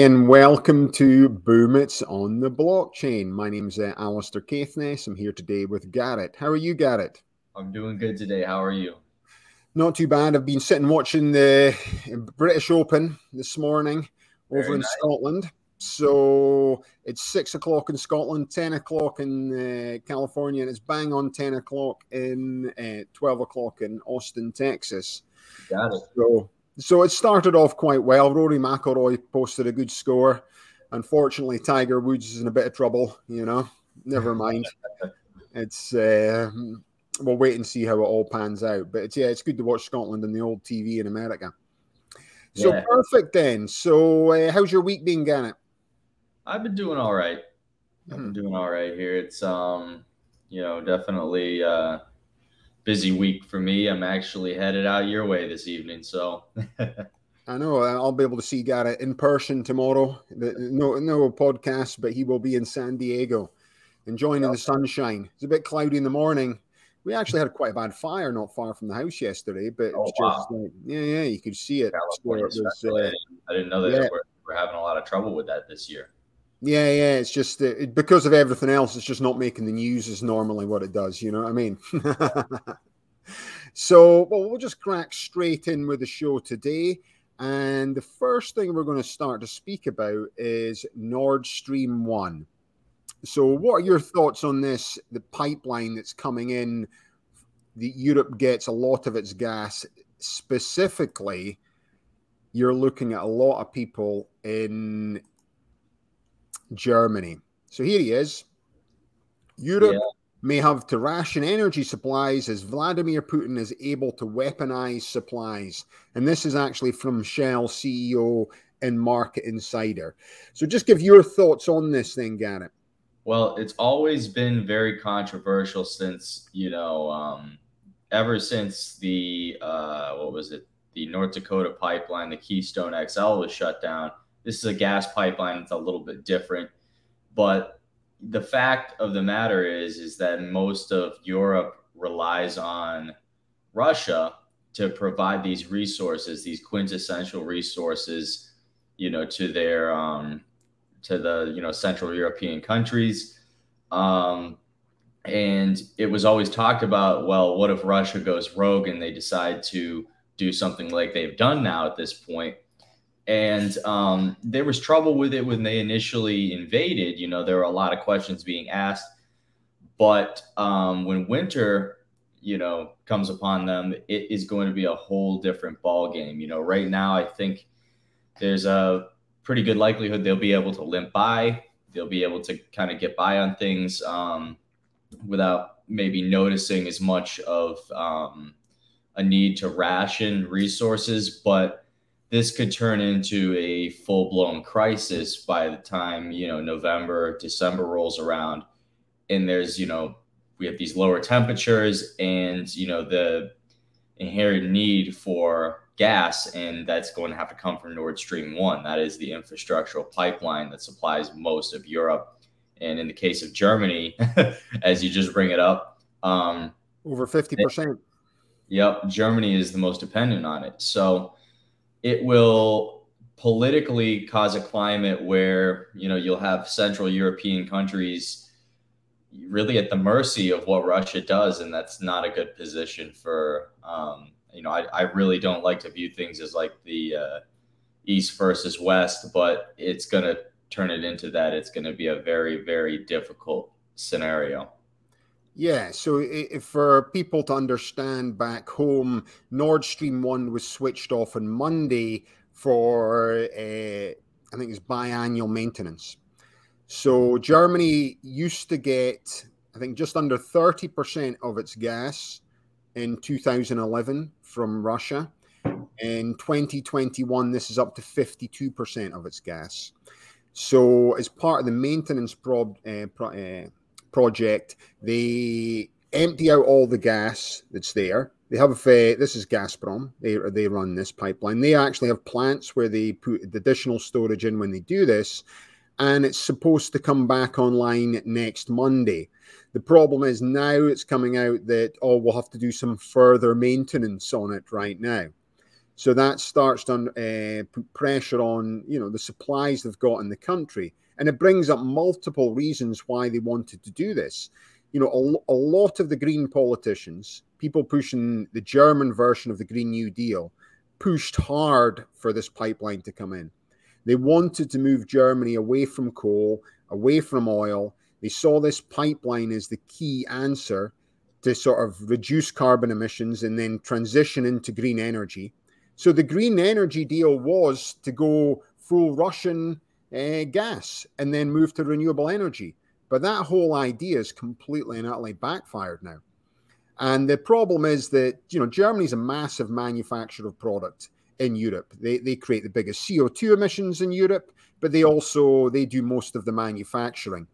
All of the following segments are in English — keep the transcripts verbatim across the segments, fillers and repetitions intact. and welcome to Boom It's on the Blockchain. My name's uh, Alistair Caithness. I'm here today with Garrett. How are you, Garrett? I'm doing good today. How are you? Not too bad. I've been sitting watching the British Open this morning over Very in nice. Scotland. So it's six o'clock in Scotland, ten o'clock in uh, California, and it's bang on ten o'clock in uh, twelve o'clock in Austin, Texas. Got it. So, so it started off quite well. Rory McIlroy posted a good score. Unfortunately, Tiger Woods is in a bit of trouble, you know. Never mind. It's uh, we'll wait and see how it all pans out. But it's, yeah, it's good to watch Scotland on the old T V in America. So yeah. Perfect then. So uh, how's your week been, Garrett? I've been doing all right. I've been doing all right here. It's, um, you know, definitely uh busy week for me. I'm actually headed out your way this evening. So I know I'll be able to see Garrett in person tomorrow. No, no podcast, but he will be in San Diego enjoying okay. the sunshine. It's a bit cloudy in the morning. We actually had quite a bad fire not far from the house yesterday, but it was oh, just wow. like, yeah, yeah, you could see it. California, it was, uh, I didn't know that yeah. they were, were having a lot of trouble with that this year. Yeah, yeah, it's just uh, it, because of everything else, it's just not making the news is normally what it does, you know what I mean? So, well, we'll just crack straight in with the show today. And the first thing we're going to start to speak about is Nord Stream one. So what are your thoughts on this, the pipeline that's coming in? The Europe gets a lot of its gas. Specifically, you're looking at a lot of people in Germany. So here he is. Europe yeah. may have to ration energy supplies as Vladimir Putin is able to weaponize supplies. And this is actually from Shell C E O and Market Insider. So just give your thoughts on this thing, Garrett. Well, it's always been very controversial since, you know, um, ever since the, uh, what was it, the North Dakota pipeline, the Keystone X L was shut down. This is a gas pipeline. It's a little bit different. But the fact of the matter is, is that most of Europe relies on Russia to provide these resources, these quintessential resources, you know, to their um to the, you know, Central European countries. Um, and it was always talked about, well, what if Russia goes rogue and they decide to do something like they've done now at this point? And um, there was trouble with it when they initially invaded. You know, there were a lot of questions being asked. But um, when winter, you know, comes upon them, it is going to be a whole different ballgame. You know, right now, I think there's a pretty good likelihood they'll be able to limp by. They'll be able to kind of get by on things um, without maybe noticing as much of um, a need to ration resources. But this could turn into a full-blown crisis by the time, you know, November, December rolls around. And there's, you know, we have these lower temperatures and, you know, the inherent need for gas, and that's going to have to come from Nord Stream one. That is the infrastructural pipeline that supplies most of Europe. And in the case of Germany, as you just bring it up, um, over fifty percent. Yep. Germany is the most dependent on it. So it will politically cause a climate where, you know, you'll have Central European countries really at the mercy of what Russia does. And that's not a good position for, um, you know, I, I really don't like to view things as like the uh, East versus West, but it's going to turn it into that. It's going to be a very, very difficult scenario. Yeah. So if, for people to understand back home, Nord Stream one was switched off on Monday for, uh, I think it's biannual maintenance. So Germany used to get, I think, just under thirty percent of its gas in two thousand eleven from Russia. In twenty twenty-one, this is up to fifty-two percent of its gas. So as part of the maintenance pro- uh, pro- uh, project, they empty out all the gas that's there. They have, uh, this is Gazprom, they, they run this pipeline. They actually have plants where they put additional storage in when they do this, and it's supposed to come back online next Monday. The problem is now it's coming out that, oh, we'll have to do some further maintenance on it right now. So that starts to uh, put pressure on, you know, the supplies they've got in the country. And it brings up multiple reasons why they wanted to do this. You know, a, a lot of the green politicians, people pushing the German version of the Green New Deal, pushed hard for this pipeline to come in. They wanted to move Germany away from coal, away from oil. They saw this pipeline as the key answer to sort of reduce carbon emissions and then transition into green energy. So the green energy deal was to go full Russian uh, gas and then move to renewable energy. But that whole idea is completely and utterly backfired now. And the problem is that, you know, Germany's a massive manufacturer of product in Europe. They they create the biggest C O two emissions in Europe, but they also, they do most of the manufacturing.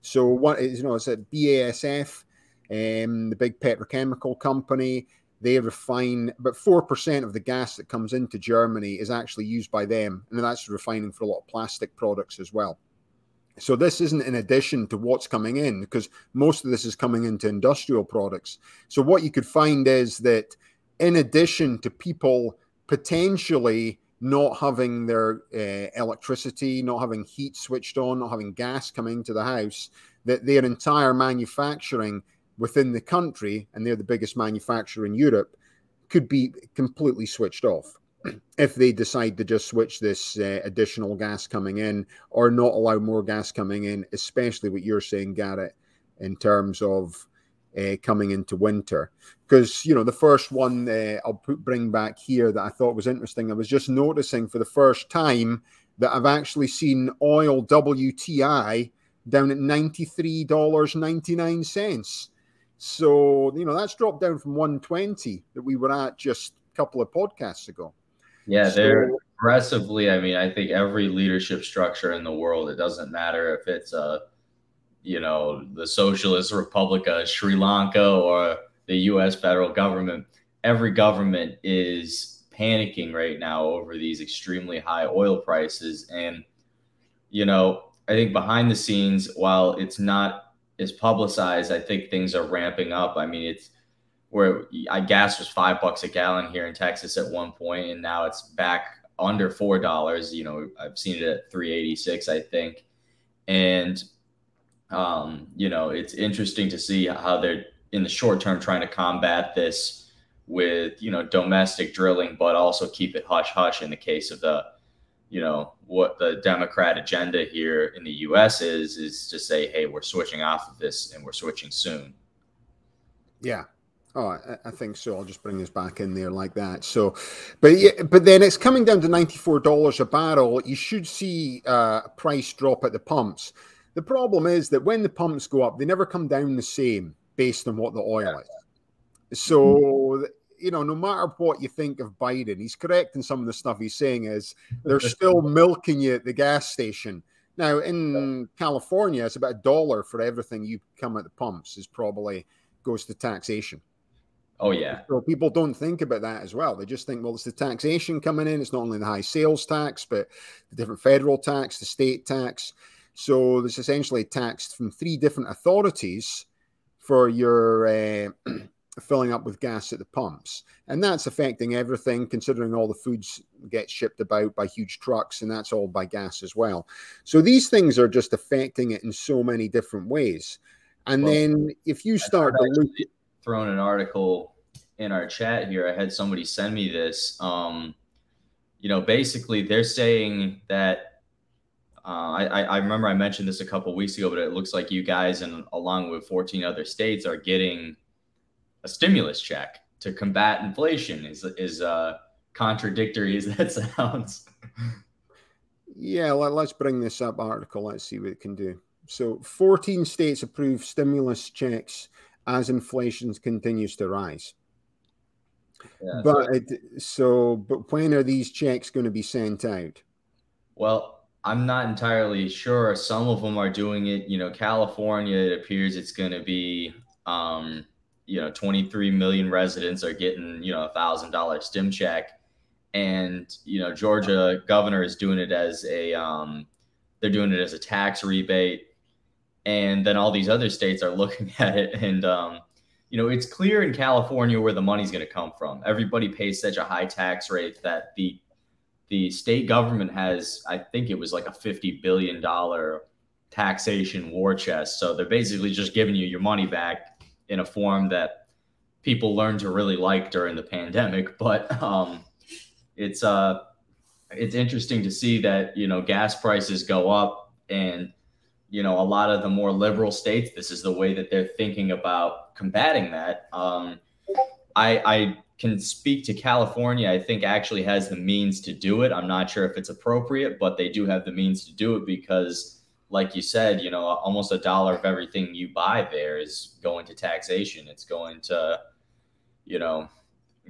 So what is, you know, it's at B A S F, um, the big petrochemical company. They refine, but four percent of the gas that comes into Germany is actually used by them. And that's refining for a lot of plastic products as well. So this isn't in addition to what's coming in, because most of this is coming into industrial products. So what you could find is that in addition to people potentially not having their uh, electricity, not having heat switched on, not having gas coming to the house, that their entire manufacturing within the country, and they're the biggest manufacturer in Europe, could be completely switched off if they decide to just switch this uh, additional gas coming in or not allow more gas coming in, especially what you're saying, Garrett, in terms of uh, coming into winter. Because, you know, the first one uh, I'll put, bring back here that I thought was interesting, I was just noticing for the first time that I've actually seen oil W T I down at ninety-three dollars and ninety-nine cents. So, you know, that's dropped down from one twenty that we were at just a couple of podcasts ago. Yeah, so, they're aggressively, I mean, I think every leadership structure in the world, it doesn't matter if it's, a, you know, the Socialist Republic of Sri Lanka or the U S federal government, every government is panicking right now over these extremely high oil prices. And, you know, I think behind the scenes, while it's not is publicized, I think things are ramping up. I mean, it's where I gas was five bucks a gallon here in Texas at one point, and now it's back under four dollars. You know, I've seen it at three eighty-six, I think. And um, you know, it's interesting to see how they're in the short term trying to combat this with, you know, domestic drilling, but also keep it hush hush in the case of the, you know, what the Democrat agenda here in the U S is, is to say, hey, we're switching off of this and we're switching soon. Yeah. Oh, I, I think so. I'll just bring this back in there like that. So, but but then it's coming down to ninety-four dollars a barrel. You should see a price drop at the pumps. The problem is that when the pumps go up, they never come down the same based on what the oil is. So, mm-hmm. You know, no matter what you think of Biden, he's correct in some of the stuff he's saying is they're still milking you at the gas station. Now, in California, it's about a dollar for everything you come at the pumps is probably goes to taxation. Oh, yeah. So people don't think about that as well. They just think, well, it's the taxation coming in. It's not only the high sales tax, but the different federal tax, the state tax. So it's essentially taxed from three different authorities for your... Uh, filling up with gas at the pumps. And that's affecting everything, considering all the foods get shipped about by huge trucks, and that's all by gas as well. So these things are just affecting it in so many different ways. And well, then if you start to look... thrown an article in our chat here. I had somebody send me this. Um, you know, basically they're saying that Uh, I, I remember I mentioned this a couple of weeks ago, but it looks like you guys and along with fourteen other states are getting a stimulus check to combat inflation. Is is uh contradictory as that sounds. Yeah, well, let's bring this up article. Let's see what it can do. So fourteen states approve stimulus checks as inflation continues to rise. Yeah, but so, it, so but when are these checks going to be sent out? Well, I'm not entirely sure. Some of them are doing it. You know, California, it appears it's going to be um you know, twenty-three million residents are getting, you know, a thousand dollar stim check. And, you know, Georgia governor is doing it as a, um, they're doing it as a tax rebate. And then all these other states are looking at it. And, um, you know, it's clear in California where the money's going to come from. Everybody pays such a high tax rate that the the state government has, I think it was like a fifty billion dollars taxation war chest. So they're basically just giving you your money back in a form that people learned to really like during the pandemic. But um, it's uh, it's interesting to see that, you know, gas prices go up, and, you know, a lot of the more liberal states, this is the way that they're thinking about combating that. Um, I, I can speak to California. I think actually has the means to do it. I'm not sure if it's appropriate, but they do have the means to do it because, like you said, you know, almost a dollar of everything you buy there is going to taxation. It's going to, you know,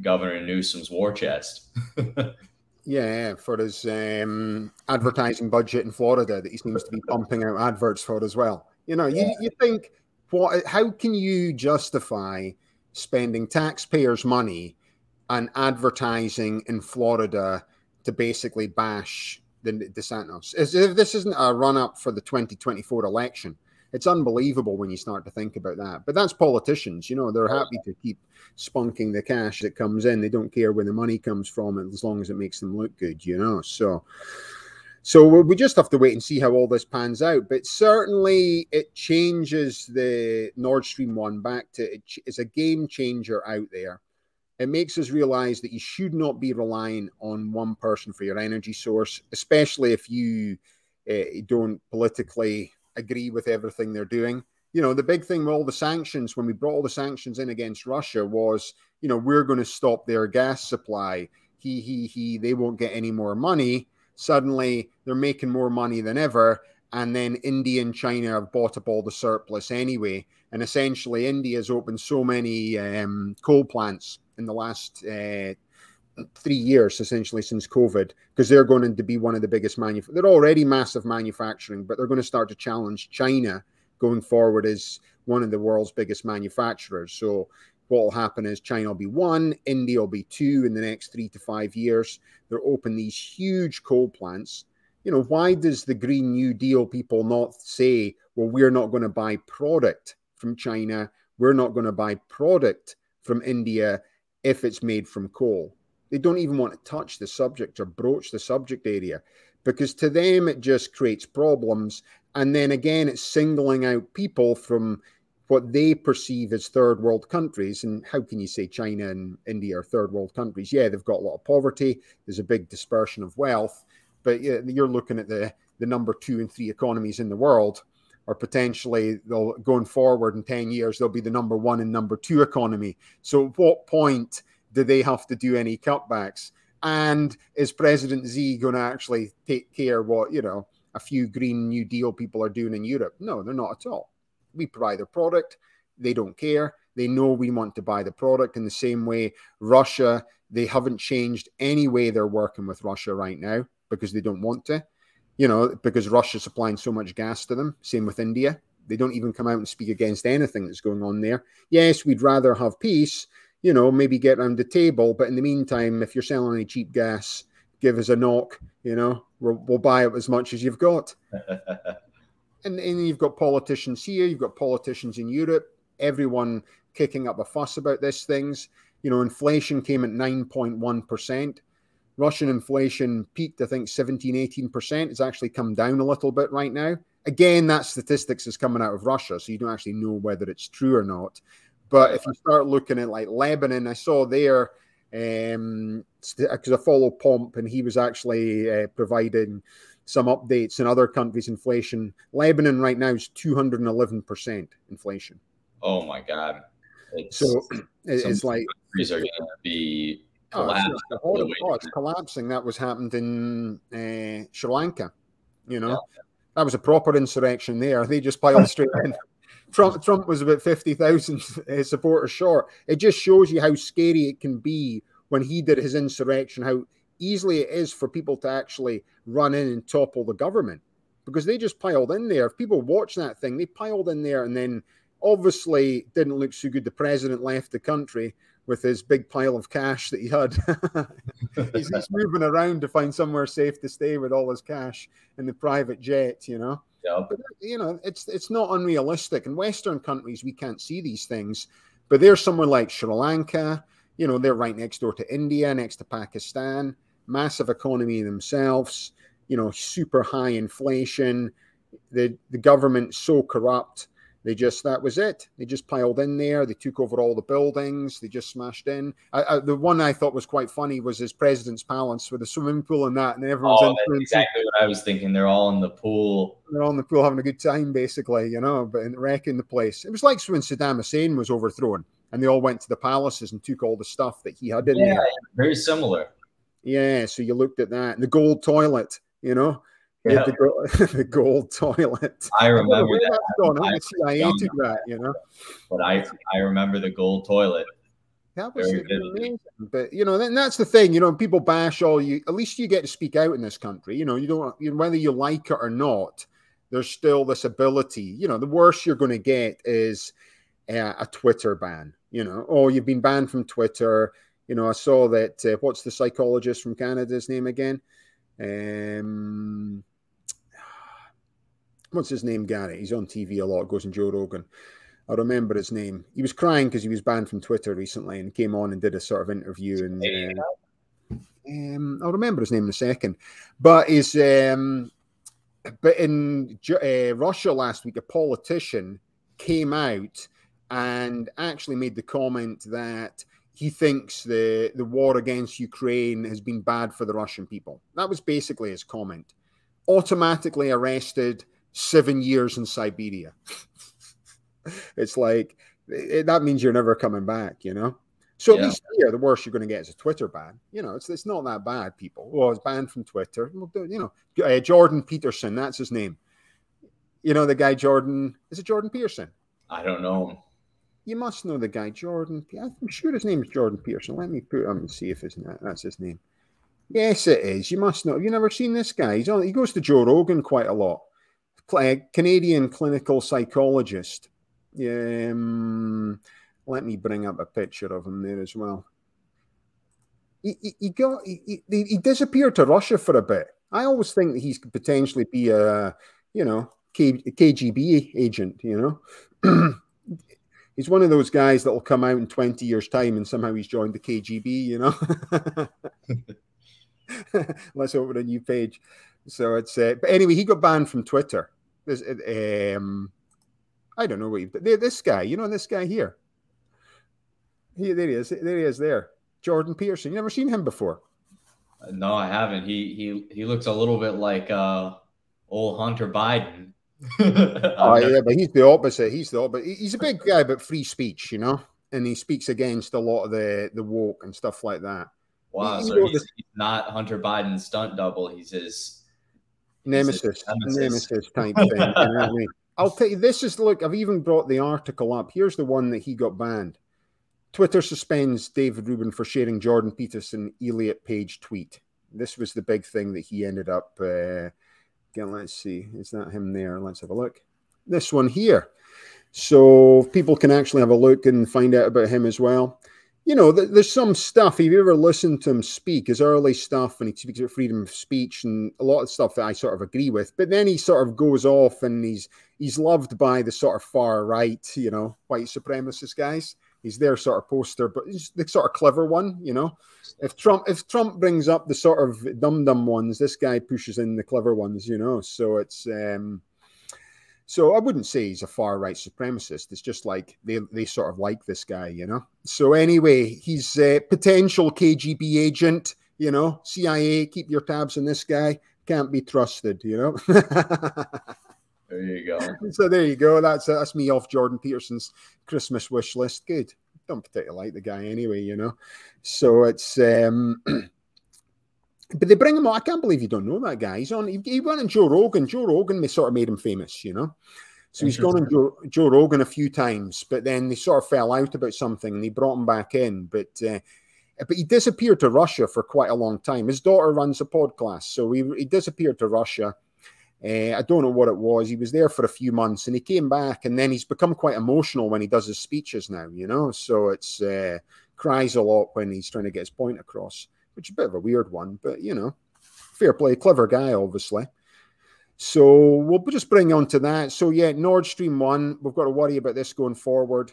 Governor Newsom's war chest. Yeah, for his um, advertising budget in Florida that he seems to be pumping out adverts for as well. You know, you, you think, what? How can you justify spending taxpayers' money on advertising in Florida to basically bash the DeSantis? As if this isn't a run-up for the twenty twenty-four election. It's unbelievable when you start to think about that. But that's politicians. You know, they're happy to keep spunking the cash that comes in. They don't care where the money comes from as long as it makes them look good, you know. So, so we just have to wait and see how all this pans out. But certainly it changes the Nord Stream one back to it's a game changer out there. It makes us realize that you should not be relying on one person for your energy source, especially if you uh, don't politically agree with everything they're doing. You know, the big thing with all the sanctions, when we brought all the sanctions in against Russia, was, you know, we're going to stop their gas supply. He, he, he, they won't get any more money. Suddenly they're making more money than ever. And then India and China have bought up all the surplus anyway. And essentially India has opened so many um, coal plants in the last uh, three years, essentially since COVID, because they're going to be one of the biggest manuf- they're already massive manufacturing, but they're going to start to challenge China going forward as one of the world's biggest manufacturers. So what will happen is China will be one, India will be two in the next three to five years. They're open these huge coal plants. You know, why does the Green New Deal people not say, well, we're not going to buy product from China, we're not going to buy product from India if it's made from coal? They don't even want to touch the subject or broach the subject area, because to them it just creates problems. And then again, it's singling out people from what they perceive as third world countries. And how can you say China and India are third world countries? Yeah, they've got a lot of poverty. There's a big dispersion of wealth. But you're looking at the, the number two and three economies in the world, or potentially they'll going forward in ten years, they'll be the number one and number two economy. So at what point do they have to do any cutbacks? And is President Xi going to actually take care what, you know, a few Green New Deal people are doing in Europe? No, they're not at all. We provide their product. They don't care. They know we want to buy the product. In the same way, Russia, they haven't changed any way they're working with Russia right now, because they don't want to, you know, because Russia's supplying so much gas to them. Same with India. They don't even come out and speak against anything that's going on there. Yes, we'd rather have peace, you know, maybe get around the table. But in the meantime, if you're selling any cheap gas, give us a knock, you know, we'll, we'll buy it as much as you've got. and, and you've got politicians here, you've got politicians in Europe, everyone kicking up a fuss about these things. You know, inflation came at nine point one percent. Russian inflation peaked, I think, seventeen, eighteen percent. It's actually come down a little bit right now. Again, that statistics is coming out of Russia, so you don't actually know whether it's true or not. But if you start looking at, like, Lebanon, I saw there, because um, I follow Pomp, and he was actually uh, providing some updates in other countries' inflation. Lebanon right now is two hundred eleven percent inflation. Oh, my God. It's, so it's like... countries are going to be... Oh, it's the Holocaust collapsing. That was happened in uh, Sri Lanka. You know, yeah. That was a proper insurrection there. They just piled straight in. Trump, Trump was about fifty thousand uh, supporters short. It just shows you how scary it can be when he did his insurrection, how easily it is for people to actually run in and topple the government, because they just piled in there. If people watch that thing, they piled in there, and then obviously didn't look so good. The president left the country with his big pile of cash that he had. he's, he's moving around to find somewhere safe to stay with all his cash in the private jet, you know. Yep. But, you know, it's it's not unrealistic. In Western countries, we can't see these things. But there's somewhere like Sri Lanka, you know, they're right next door to India, next to Pakistan, massive economy themselves, you know, super high inflation. The, the government's so corrupt. They just, that was it. They just piled in there. They took over all the buildings. They just smashed in. I, I, the one I thought was quite funny was his president's palace with a swimming pool and that. And everyone's oh, that's exactly what I was thinking. They're all in the pool. They're all in the pool having a good time, basically, you know, but wrecking the place. It was like when Saddam Hussein was overthrown and they all went to the palaces and took all the stuff that he had in yeah, there. Very similar. Yeah, so you looked at that. The gold toilet, you know. Yeah. The, gold, the gold toilet. I remember I that. Going on. I I hated that, you know. But I, I remember the gold toilet. That was amazing. But you know, then that's the thing. You know, people bash all you. At least you get to speak out in this country. You know, you don't. You, whether you like it or not, there's still this ability. You know, the worst you're going to get is uh, a Twitter ban. You know, oh, you've been banned from Twitter. You know, I saw that. Uh, what's the psychologist from Canada's name again? Um. What's his name, Garrett? He's on T V a lot, goes on Joe Rogan. I remember his name. He was crying because he was banned from Twitter recently and came on and did a sort of interview. And uh, um, I'll remember his name in a second. But, he's, um, but in uh, Russia last week, a politician came out and actually made the comment that he thinks the, the war against Ukraine has been bad for the Russian people. That was basically his comment. Automatically arrested, seven years in Siberia. It's like, it, that means you're never coming back, you know? So at yeah. least here, the worst you're going to get is a Twitter ban. You know, it's it's not that bad, people. Well, it's banned from Twitter. You know, uh, Jordan Peterson, that's his name. You know, the guy Jordan, is it Jordan Peterson? I don't know. You must know the guy Jordan. I'm sure his name is Jordan Peterson. Let me put him and see if it's not, that's his name. Yes, it is. You must know. Have you never seen this guy? He's on, he goes to Joe Rogan quite a lot. Canadian clinical psychologist. Um, let me bring up a picture of him there as well. He, he, he got he, he, he disappeared to Russia for a bit. I always think that he could potentially be a you know K G B agent. You know, he's one of those guys that will come out in twenty years' time and somehow he's joined the K G B. You know, let's open a new page. So it's, uh, but anyway, he got banned from Twitter. This, um, I don't know what he, but this guy, you know, this guy here. He, there he is. There he is there. Jordan Peterson. You never seen him before? No, I haven't. He, he, he looks a little bit like, uh, old Hunter Biden. Oh yeah, but he's the opposite. He's the opposite. He's a big guy, but free speech, you know, and he speaks against a lot of the, the woke and stuff like that. Wow. He, so he's, the, he's not Hunter Biden's stunt double. He's his, Nemesis, nemesis, nemesis type thing. You know what I mean? I'll tell you, this is, look, I've even brought the article up. Here's the one that he got banned. Twitter suspends David Rubin for sharing Jordan Peterson Elliott Page tweet. This was the big thing that he ended up, uh, again, let's see, is that him there? Let's have a look. This one here. So people can actually have a look and find out about him as well. You know, there's some stuff, if you ever listened to him speak, his early stuff, and he speaks about freedom of speech and a lot of stuff that I sort of agree with, but then he sort of goes off and he's he's loved by the sort of far right, you know, white supremacist guys. He's their sort of poster, but he's the sort of clever one, you know. If Trump if Trump brings up the sort of dum-dum ones, this guy pushes in the clever ones, you know. So it's... um So I wouldn't say he's a far-right supremacist. It's just like they, they sort of like this guy, you know? So anyway, he's a potential K G B agent, you know? C I A, keep your tabs on this guy. Can't be trusted, you know? There you go. So there you go. That's that's me off Jordan Peterson's Christmas wish list. Good. Don't particularly like the guy anyway, you know? So it's... um. But they bring him on. I can't believe you don't know that guy. He's on. He, he went on Joe Rogan. Joe Rogan, they sort of made him famous, you know. So he's gone on Joe, Joe Rogan a few times, but then they sort of fell out about something, and they brought him back in. But uh, but he disappeared to Russia for quite a long time. His daughter runs a podcast, so he, he disappeared to Russia. Uh, I don't know what it was. He was there for a few months, and he came back, and then he's become quite emotional when he does his speeches now, you know. So it's uh, cries a lot when he's trying to get his point across. Which is a bit of a weird one, but, you know, fair play. Clever guy, obviously. So we'll just bring on to that. So, yeah, Nord Stream one, we've got to worry about this going forward.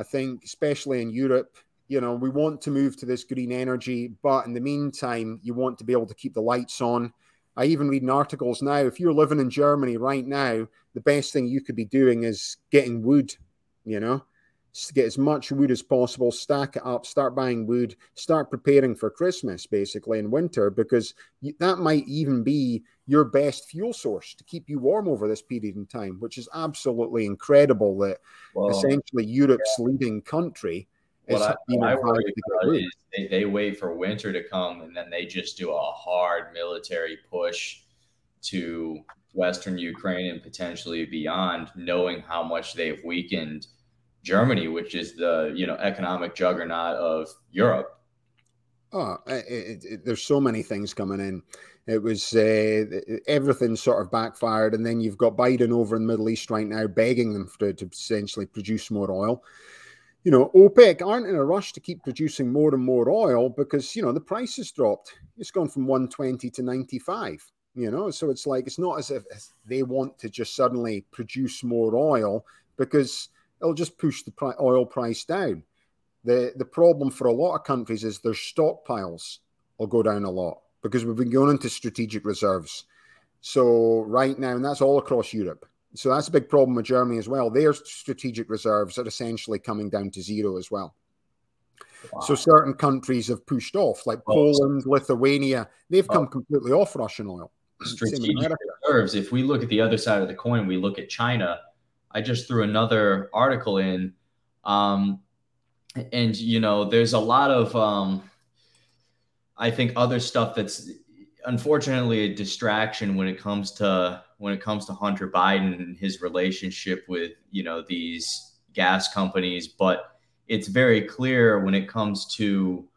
I think, especially in Europe. You know, we want to move to this green energy, but in the meantime, you want to be able to keep the lights on. I even read in articles now, if you're living in Germany right now, the best thing you could be doing is getting wood, you know, get as much wood as possible, stack it up, start buying wood, start preparing for Christmas, basically, in winter, because that might even be your best fuel source to keep you warm over this period in time, which is absolutely incredible that well, essentially Europe's yeah. leading country What I, what I worry about is they, they wait for winter to come and then they just do a hard military push to Western Ukraine and potentially beyond, knowing how much they've weakened Germany, which is the, you know, economic juggernaut of Europe. Oh, it, it, there's so many things coming in. It was uh, everything sort of backfired. And then you've got Biden over in the Middle East right now begging them to, to essentially produce more oil. You know, OPEC aren't in a rush to keep producing more and more oil because, you know, the price has dropped. It's gone from one twenty to ninety-five, you know. So it's like, it's not as if they want to just suddenly produce more oil because it'll just push the oil price down. The, the problem for a lot of countries is their stockpiles will go down a lot because we've been going into strategic reserves. So right now, and that's all across Europe. So that's a big problem with Germany as well. Their strategic reserves are essentially coming down to zero as well. Wow. So certain countries have pushed off, like oh, Poland, so. Lithuania. They've oh. come completely off Russian oil. Strategic reserves. If we look at the other side of the coin, we look at China. I just threw another article in. Um, and, you know, there's a lot of, um, I think, other stuff that's unfortunately a distraction when it comes to when it comes to Hunter Biden and his relationship with, you know, these gas companies. But it's very clear when it comes to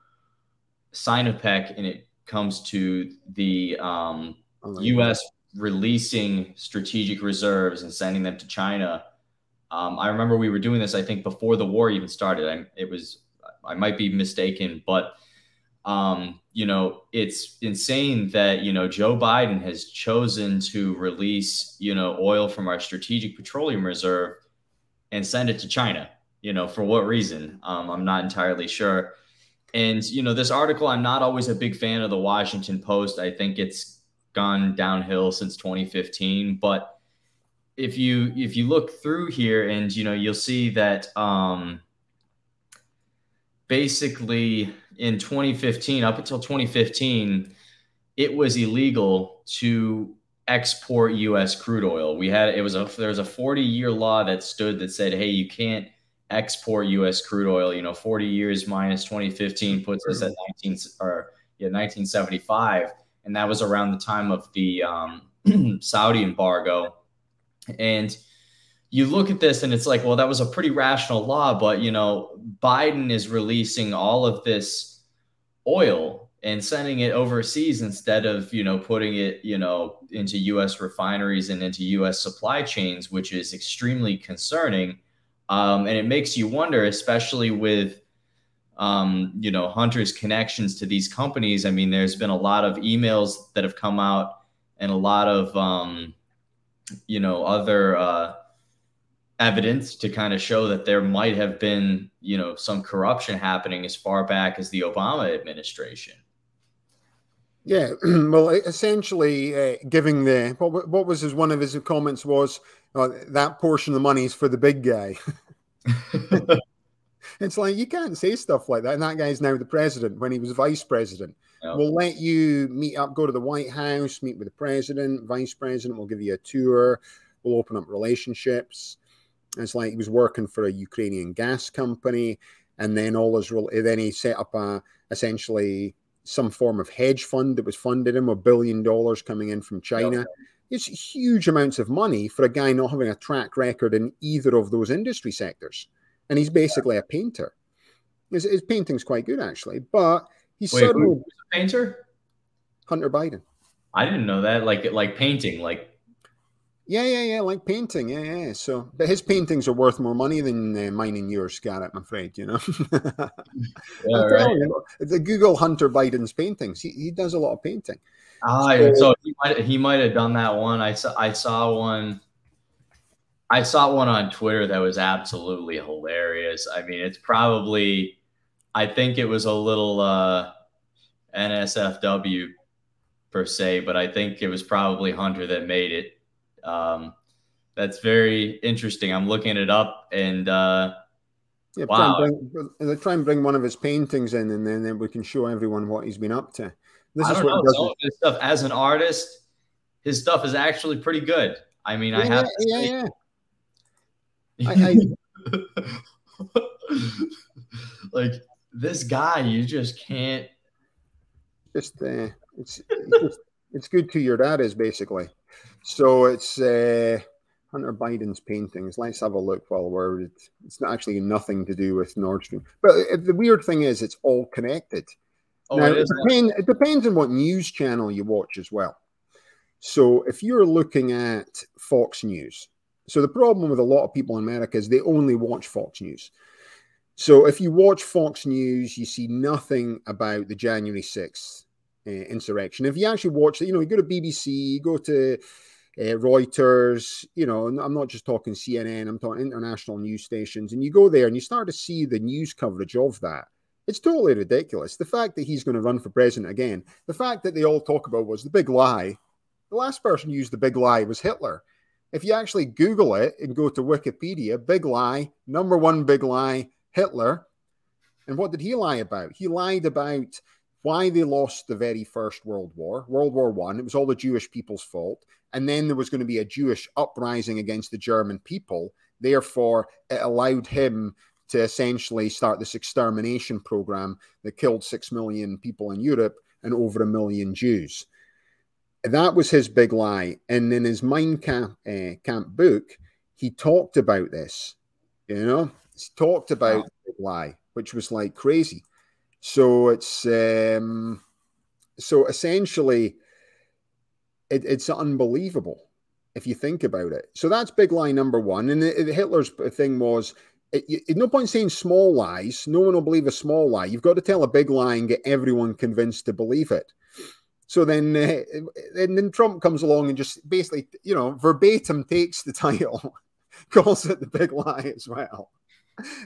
Sinopec and it comes to the um, U S releasing strategic reserves and sending them to China. Um, I remember we were doing this, I think, before the war even started. I, it was I might be mistaken, but Um, you know, it's insane that, you know, Joe Biden has chosen to release, you know, oil from our strategic petroleum reserve and send it to China, you know, for what reason? Um, I'm not entirely sure. And, you know, this article, I'm not always a big fan of the Washington Post. I think it's gone downhill since twenty fifteen. But if you if you look through here and, you know, you'll see that um, basically in twenty fifteen, up until twenty fifteen, it was illegal to export U S crude oil. We had, it was a, there was a forty year law that stood that said, hey, you can't export U S crude oil. You know, forty years minus twenty fifteen puts us at nineteen or yeah, nineteen seventy-five. And that was around the time of the um, Saudi embargo. And you look at this and it's like, well, that was a pretty rational law, but, you know, Biden is releasing all of this oil and sending it overseas instead of, you know, putting it, you know, into U S refineries and into U S supply chains, which is extremely concerning. Um, and it makes you wonder, especially with, um, you know, Hunter's connections to these companies. I mean, there's been a lot of emails that have come out and a lot of, um, you know, other, uh, evidence to kind of show that there might have been, you know, some corruption happening as far back as the Obama administration. Yeah, well, essentially uh, giving the, what, what was his, one of his comments was, uh, that portion of the money is for the big guy. It's like, you can't say stuff like that. And that guy's now the president when he was vice president. Yep. We'll let you meet up, go to the White House, meet with the president, vice president, we'll give you a tour, we'll open up relationships. It's like he was working for a Ukrainian gas company, and then all his then he set up a essentially some form of hedge fund that was funded him a billion dollars coming in from China. Okay. It's huge amounts of money for a guy not having a track record in either of those industry sectors, and he's basically yeah. a painter. His, his painting's quite good actually, but he's Wait, suddenly who's a painter. Hunter Biden. I didn't know that. Like like painting like. Yeah, yeah, yeah, like painting, yeah, yeah. So, but his paintings are worth more money than uh, mine and yours, Garrett, I'm afraid, you know. yeah, right. You, the Google Hunter Biden's paintings, he, he does a lot of painting. Ah, so, so he might he might have done that one. I saw I saw one. I saw one on Twitter that was absolutely hilarious. I mean, it's probably, I think it was a little uh, N S F W per se, but I think it was probably Hunter that made it. Um, that's very interesting. I'm looking it up, and uh, yeah, wow. Try and bring, try and bring one of his paintings in, and then, then we can show everyone what he's been up to. This I is don't what know, does so his stuff. As an artist, his stuff is actually pretty good. I mean, yeah, I have. Yeah, to yeah. I, I, like this guy, you just can't. Just uh, it's it's, it's good to your dad is basically. So it's uh, Hunter Biden's paintings. Let's have a look while we're. It's, it's not actually nothing to do with Nord Stream. But uh, the weird thing is, it's all connected. Oh, now, it, it, depend, it depends on what news channel you watch as well. So if you're looking at Fox News. So the problem with a lot of people in America is they only watch Fox News. So if you watch Fox News, you see nothing about the January sixth uh, insurrection. If you actually watch it, you know, you go to B B C, you go to uh, Reuters, you know, I'm not just talking C N N, I'm talking international news stations. And you go there and you start to see the news coverage of that. It's totally ridiculous. The fact that he's going to run for president again, the fact that they all talk about was the big lie. The last person who used the big lie was Hitler. If you actually Google it and go to Wikipedia, big lie, number one big lie, Hitler. And what did he lie about? He lied about why they lost the very first World War, World War One. It was all the Jewish people's fault. And then there was going to be a Jewish uprising against the German people. Therefore, it allowed him to essentially start this extermination program that killed six million people in Europe and over a million Jews. That was his big lie. And in his Mein Kampf, uh, Kampf book, he talked about this, you know, he talked about the big lie, which was like crazy. So it's, um, so essentially it, it's unbelievable if you think about it. So that's big lie number one. And it, it, Hitler's thing was, it, it, no point saying small lies. No one will believe a small lie. You've got to tell a big lie and get everyone convinced to believe it. So then, uh, and then Trump comes along and just basically, you know, verbatim takes the title, calls it the big lie as well.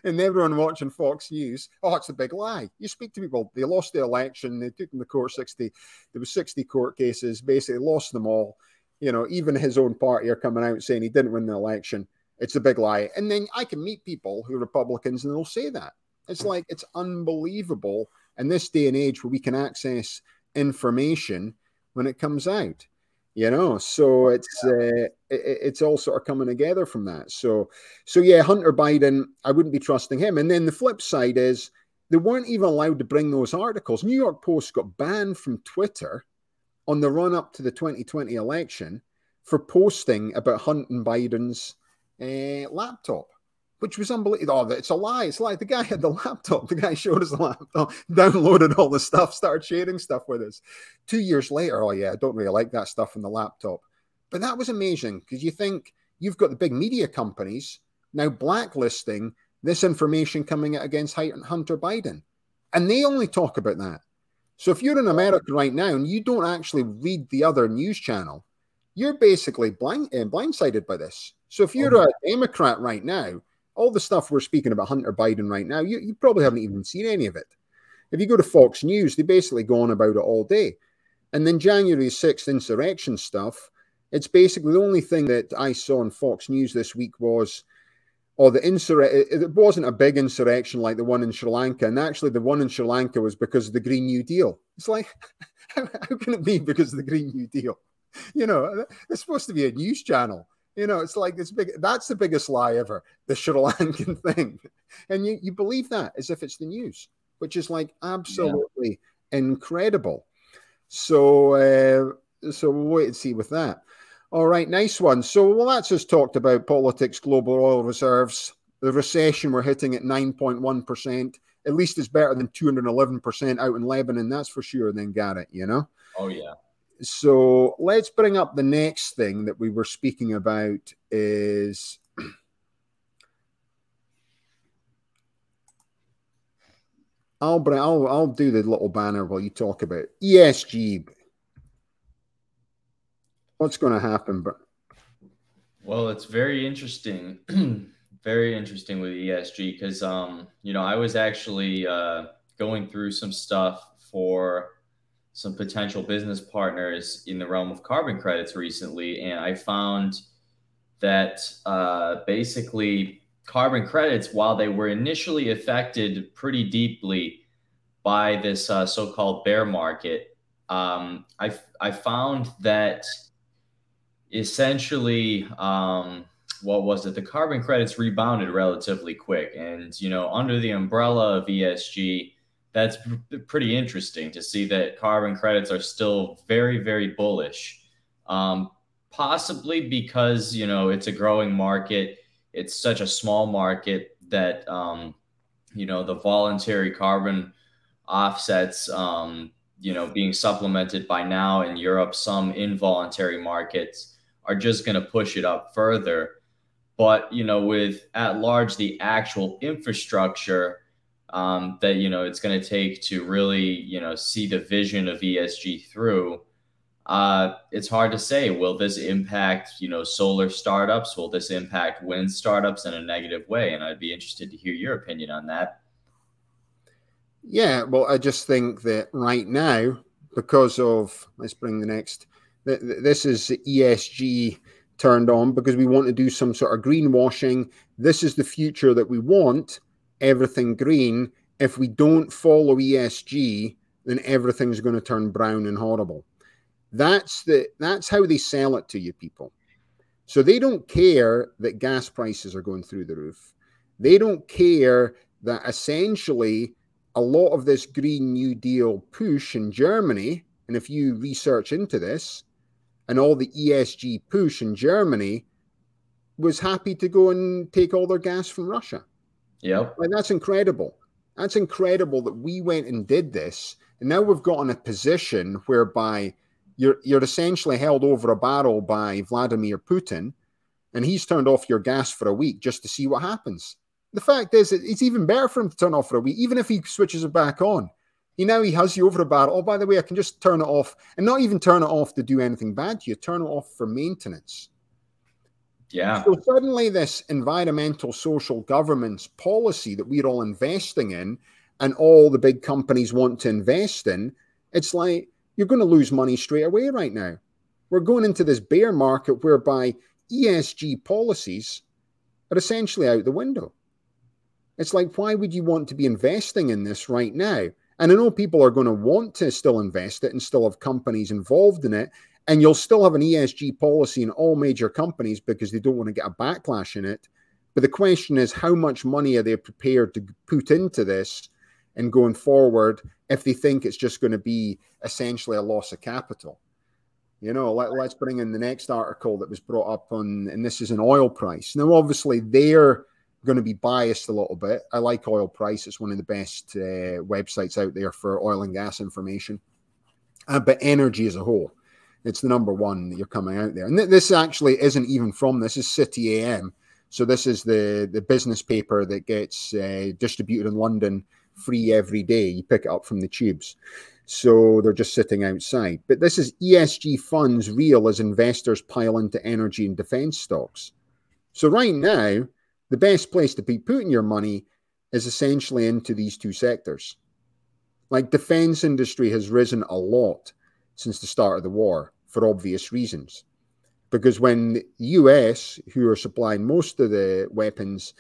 And everyone watching Fox News, oh, it's the big lie. You speak to people, they lost the election, they took them to court, sixty, there was sixty court cases, basically lost them all. You know, even his own party are coming out saying he didn't win the election. It's a big lie. And then I can meet people who are Republicans and they'll say that. It's like, it's unbelievable in this day and age where we can access information when it comes out, you know. So it's uh, it, it's all sort of coming together from that. So so yeah, Hunter Biden, I wouldn't be trusting him. And then the flip side is they weren't even allowed to bring those articles. New York Post got banned from Twitter on the run up to the twenty twenty election for posting about Hunter Biden's uh, laptop, which was unbelievable. Oh, it's a lie. It's like the guy had the laptop. The guy showed us the laptop, downloaded all the stuff, started sharing stuff with us. Two years later, oh yeah, I don't really like that stuff on the laptop. But that was amazing because you think you've got the big media companies now blacklisting this information coming out against Hunter Biden. And they only talk about that. So if you're in America right now and you don't actually read the other news channel, you're basically blind, uh, blindsided by this. So if you're oh a Democrat right now, all the stuff we're speaking about Hunter Biden right now, you, you probably haven't even seen any of it. If you go to Fox News, they basically go on about it all day. And then January sixth insurrection stuff, it's basically the only thing that I saw on Fox News this week was, or the insurrection, it wasn't a big insurrection like the one in Sri Lanka. And actually the one in Sri Lanka was because of the Green New Deal. It's like, how, how can it be because of the Green New Deal? You know, it's supposed to be a news channel. You know, it's like this big, that's the biggest lie ever, the Sri Lankan thing. And you, you believe that as if it's the news, which is like absolutely yeah. incredible. So, uh, so we'll wait and see with that. All right, nice one. So, well, that's us talked about politics, global oil reserves, the recession we're hitting at nine point one percent. At least it's better than two hundred eleven percent out in Lebanon, that's for sure, then Garrett, you know? Oh, yeah. So let's bring up the next thing that we were speaking about is I'll, I'll, I'll do the little banner while you talk about E S G. What's going to happen? Well, it's very interesting, very interesting with E S G because, um, you know, I was actually uh, going through some stuff for some potential business partners in the realm of carbon credits recently. And I found that uh, basically carbon credits, while they were initially affected pretty deeply by this uh, so-called bear market, um, I, I found that essentially, um, what was it? The carbon credits rebounded relatively quick. And, you know, under the umbrella of E S G, that's pr- pretty interesting to see that carbon credits are still very, very bullish. Um, possibly because, you know, it's a growing market. It's such a small market that, um, you know, the voluntary carbon offsets, um, you know, being supplemented by now in Europe, some involuntary markets are just going to push it up further. But, you know, with at large, the actual infrastructure um, that, you know, it's going to take to really, you know, see the vision of E S G through, uh, it's hard to say, will this impact, you know, solar startups? Will this impact wind startups in a negative way? And I'd be interested to hear your opinion on that. Yeah, well, I just think that right now, because of, let's bring the next, th- th- this is E S G turned on because we want to do some sort of greenwashing. This is the future that we want, everything green. If we don't follow E S G, then everything's going to turn brown and horrible. That's the that's how they sell it to you people. So they don't care that gas prices are going through the roof. They don't care that essentially a lot of this Green New Deal push in Germany, and if you research into this, and all the E S G push in Germany was happy to go and take all their gas from Russia. Yeah. Like, that's incredible. That's incredible that we went and did this. And now we've got in a position whereby you're, you're essentially held over a barrel by Vladimir Putin, and he's turned off your gas for a week just to see what happens. The fact is, it's even better for him to turn off for a week, even if he switches it back on. You know, he has you over a barrel. Oh, by the way, I can just turn it off, and not even turn it off to do anything bad to you. Turn it off for maintenance. Yeah. So suddenly this environmental, social governance policy that we're all investing in and all the big companies want to invest in, it's like you're going to lose money straight away right now. We're going into this bear market whereby E S G policies are essentially out the window. It's like, why would you want to be investing in this right now? And I know people are going to want to still invest it and still have companies involved in it. And you'll still have an E S G policy in all major companies because they don't want to get a backlash in it. But the question is, how much money are they prepared to put into this and going forward if they think it's just going to be essentially a loss of capital? You know, let, let's bring in the next article that was brought up on, and this is an oil price. Now, obviously, they're going to be biased a little bit. I like Oil Price. It's one of the best uh, websites out there for oil and gas information. Uh, but energy as a whole, it's the number one that you're coming out there. And th- this actually isn't even from, this is City A M. So this is the, the business paper that gets uh, distributed in London free every day. You pick it up from the tubes. So they're just sitting outside. But this is E S G funds real as investors pile into energy and defense stocks. So right now, the best place to be putting your money is essentially into these two sectors. Like, defense industry has risen a lot since the start of the war for obvious reasons. Because when the U S, who are supplying most of the weapons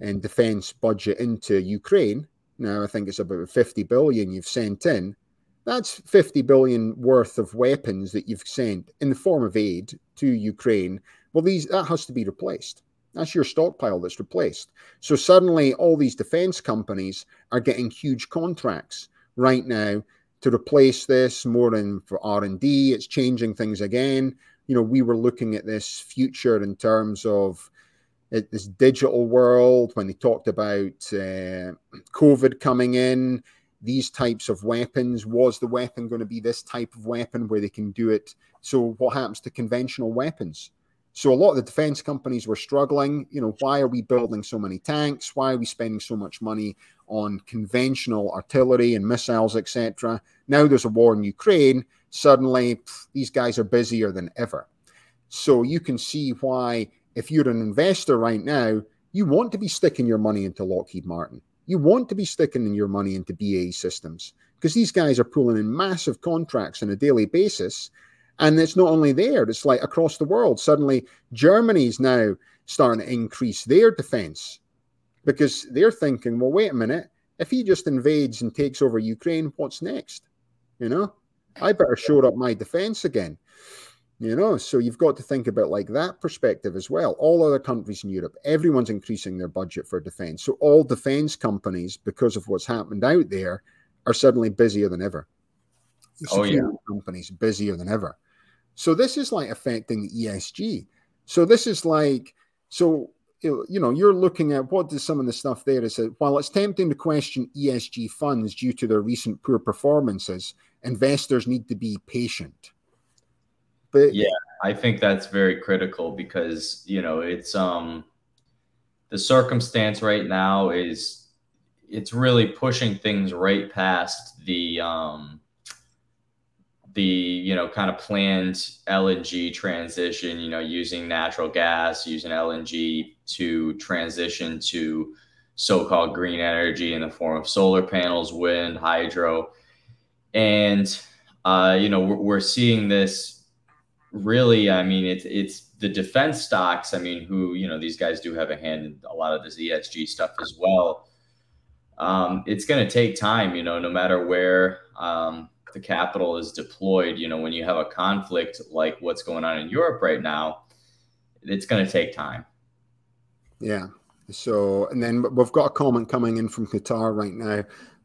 and defense budget into Ukraine, now I think it's about fifty billion you've sent in, that's fifty billion worth of weapons that you've sent in the form of aid to Ukraine. Well, these that has to be replaced. That's your stockpile that's replaced. So suddenly all these defense companies are getting huge contracts right now to replace this more in for R and D. It's changing things again. You know, we were looking at this future in terms of it, this digital world when they talked about uh, COVID coming in, these types of weapons. Was the weapon going to be this type of weapon where they can do it? So what happens to conventional weapons? So a lot of the defense companies were struggling. You know, why are we building so many tanks? Why are we spending so much money on conventional artillery and missiles, et cetera? Now there's a war in Ukraine. Suddenly, pff, these guys are busier than ever. So you can see why if you're an investor right now, you want to be sticking your money into Lockheed Martin. You want to be sticking your money into B A E Systems, because these guys are pulling in massive contracts on a daily basis. And it's not only there, it's like across the world. Suddenly, Germany's now starting to increase their defense, because they're thinking, well, wait a minute, if he just invades and takes over Ukraine, what's next? You know, I better shore up my defense again. You know, so you've got to think about like that perspective as well. All other countries in Europe, everyone's increasing their budget for defense. So all defense companies, because of what's happened out there, are suddenly busier than ever. Oh, yeah. Companies busier than ever. So this is like affecting the E S G. So this is like, so, you know, you're looking at what does some of the stuff there is that while it's tempting to question E S G funds due to their recent poor performances, investors need to be patient. But yeah, I think that's very critical, because, you know, it's um the circumstance right now is it's really pushing things right past the um the, you know, kind of planned L N G transition, you know, using natural gas, using L N G to transition to so-called green energy in the form of solar panels, wind, hydro. And, uh, you know, we're, we're seeing this. Really, I mean, it's it's the defense stocks, I mean, who, you know, these guys do have a hand in a lot of this E S G stuff as well. Um, it's going to take time, you know, no matter where um, the capital is deployed. You know, when you have a conflict like what's going on in Europe right now, it's going to take time. Yeah. So, and then we've got a comment coming in from Qatar right now.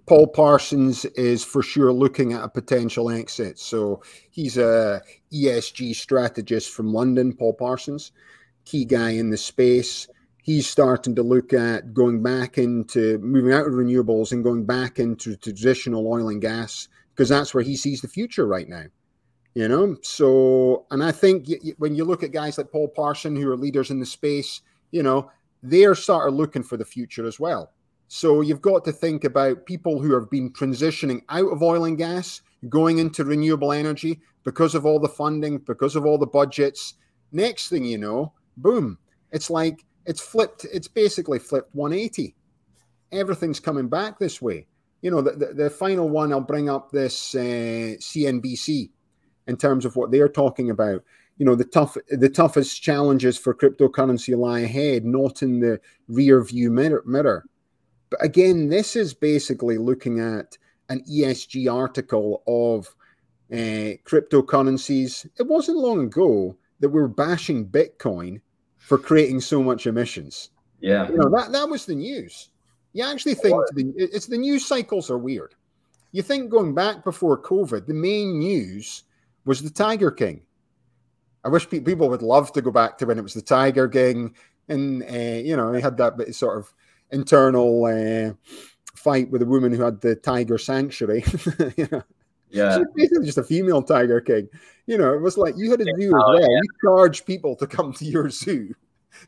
Paul Parsons is for sure looking at a potential exit. So he's a E S G strategist from London, Paul Parsons, key guy in the space. He's starting to look at going back into moving out of renewables and going back into traditional oil and gas, because that's where he sees the future right now. You know, so, and I think when you look at guys like Paul Parsons, who are leaders in the space, you know, they're sort of looking for the future as well. So you've got to think about people who have been transitioning out of oil and gas, going into renewable energy because of all the funding, because of all the budgets. Next thing you know, boom, it's like it's flipped. It's basically flipped one eighty. Everything's coming back this way. You know, the, the, the final one, I'll bring up this uh, C N B C in terms of what they're talking about. You know, the tough, the toughest challenges for cryptocurrency lie ahead, not in the rear view mirror. mirror. But again, this is basically looking at an E S G article of uh, cryptocurrencies. It wasn't long ago that we were bashing Bitcoin for creating so much emissions. Yeah, you know, that, that was the news. You actually think the, it's the news cycles are weird. You think going back before COVID, the main news was the Tiger King. I wish pe- people would love to go back to when it was the Tiger King and, uh, you know, they had that bit of sort of internal uh, fight with a woman who had the tiger sanctuary. You know? Yeah, she was basically just a female Tiger King. You know, it was like you had a zoo as well. Yeah. You charge people to come to your zoo,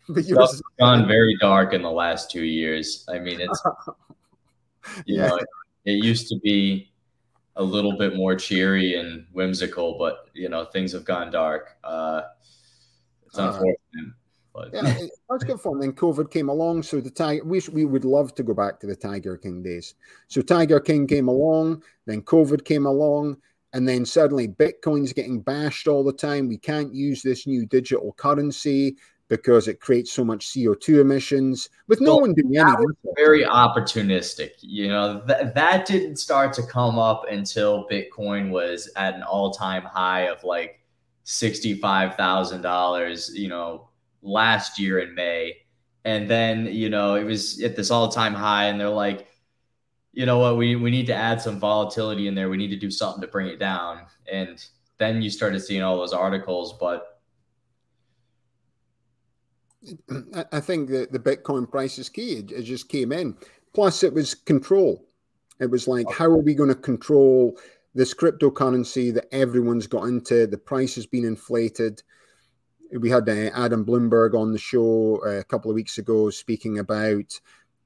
but you was gone very dark in the last two years. I mean, it's you yeah. know, it, it used to be a little bit more cheery and whimsical, but you know, things have gone dark. Uh, it's unfortunate. Uh, Yeah, that's good fun. Then COVID came along, so the tiger. We we would love to go back to the Tiger King days. So Tiger King came along, then COVID came along, and then suddenly Bitcoin's getting bashed all the time. We can't use this new digital currency because it creates so much C O two emissions. With no well, one doing anything. Very opportunistic, you know. Th- that didn't start to come up until Bitcoin was at an all-time high of like sixty-five thousand dollars. You know. Last year in May, and then you know it was at this all-time high, and they're like, you know what, we we need to add some volatility in there, we need to do something to bring it down. And then you started seeing all those articles. But I think that the Bitcoin price is key. It, it just came in, plus it was control. It was like, how are we going to control this cryptocurrency that everyone's got into? The price has been inflated. We had uh, Adam Bloomberg on the show uh, a couple of weeks ago speaking about,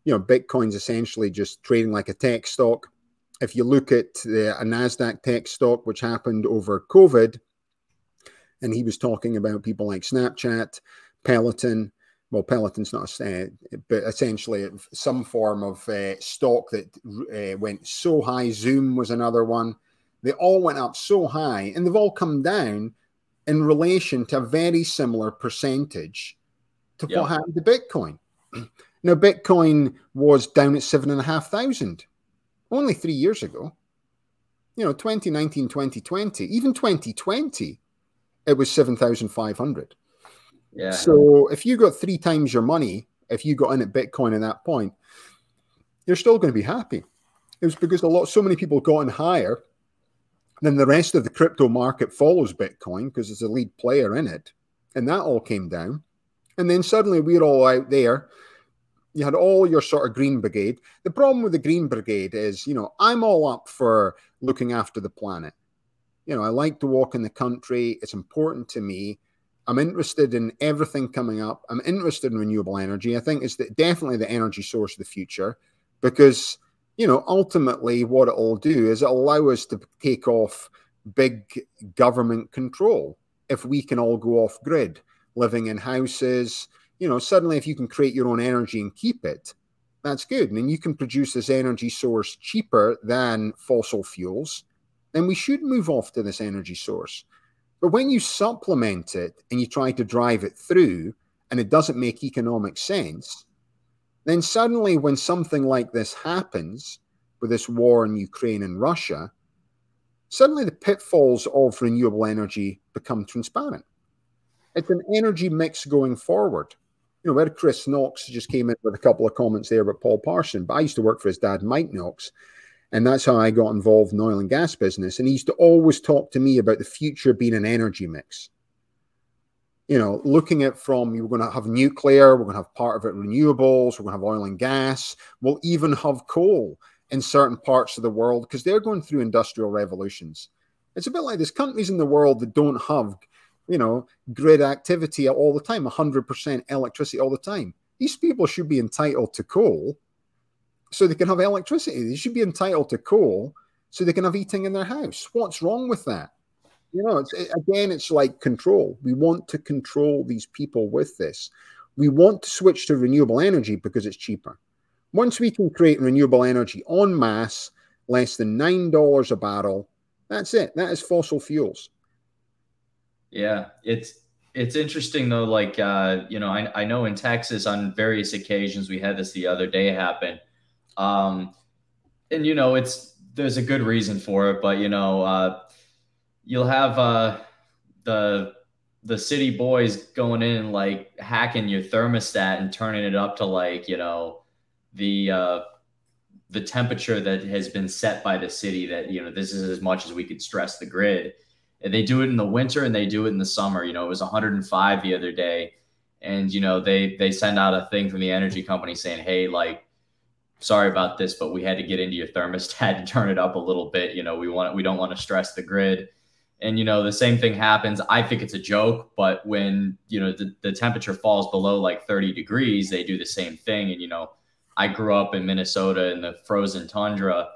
you know, Bitcoin's essentially just trading like a tech stock. If you look at the, a NASDAQ tech stock, which happened over COVID, and he was talking about people like Snapchat, Peloton. Well, Peloton's not a, uh, but essentially some form of uh, stock that uh, went so high. Zoom was another one. They all went up so high, and they've all come down in relation to a very similar percentage to yep. what happened to Bitcoin. Now, Bitcoin was down at seven and a half thousand only three years ago. You know, twenty nineteen, twenty twenty, even twenty twenty, it was seven thousand five hundred. Yeah. So if you got three times your money, if you got in at Bitcoin at that point, you're still going to be happy. It was because a lot, so many people got in higher. Then the rest of the crypto market follows Bitcoin because it's a lead player in it. And that all came down. And then suddenly we're all out there. You had all your sort of Green Brigade. The problem with the Green Brigade is, you know, I'm all up for looking after the planet. You know, I like to walk in the country. It's important to me. I'm interested in everything coming up. I'm interested in renewable energy. I think it's definitely the energy source of the future because, you know, ultimately what it'll do is it'll allow us to take off big government control if we can all go off grid, living in houses. You know, suddenly if you can create your own energy and keep it, that's good. And then you can produce this energy source cheaper than fossil fuels, then we should move off to this energy source. But when you supplement it and you try to drive it through and it doesn't make economic sense, then suddenly when something like this happens with this war in Ukraine and Russia, suddenly the pitfalls of renewable energy become transparent. It's an energy mix going forward. You know, where Chris Knox just came in with a couple of comments there about Paul Parsons, but I used to work for his dad, Mike Knox. And that's how I got involved in the oil and gas business. And he used to always talk to me about the future being an energy mix. You know, looking at from, you're going to have nuclear, we're going to have part of it renewables, we're going to have oil and gas, we'll even have coal in certain parts of the world because they're going through industrial revolutions. It's a bit like there's countries in the world that don't have, you know, grid activity all the time, one hundred percent electricity all the time. These people should be entitled to coal so they can have electricity. They should be entitled to coal so they can have heating in their house. What's wrong with that? You know, it's, it, again, it's like control. We want to control these people with this. We want to switch to renewable energy because it's cheaper. Once we can create renewable energy en masse, less than nine dollars a barrel, that's it. That is fossil fuels. Yeah, it's it's interesting, though. Like, uh, you know, I, I know in Texas on various occasions, we had this the other day happen. Um, and you know, it's, there's a good reason for it, but you know, uh, you'll have, uh, the, the city boys going in, like hacking your thermostat and turning it up to like, you know, the, uh, the temperature that has been set by the city that, you know, this is as much as we could stress the grid. And they do it in the winter and they do it in the summer. You know, it was one hundred five the other day. And, you know, they, they send out a thing from the energy company saying, hey, like, sorry about this, but we had to get into your thermostat and turn it up a little bit. You know, we want, we don't want to stress the grid. And, you know, the same thing happens. I think it's a joke, but when, you know, the, the temperature falls below like thirty degrees, they do the same thing. And, you know, I grew up in Minnesota in the frozen tundra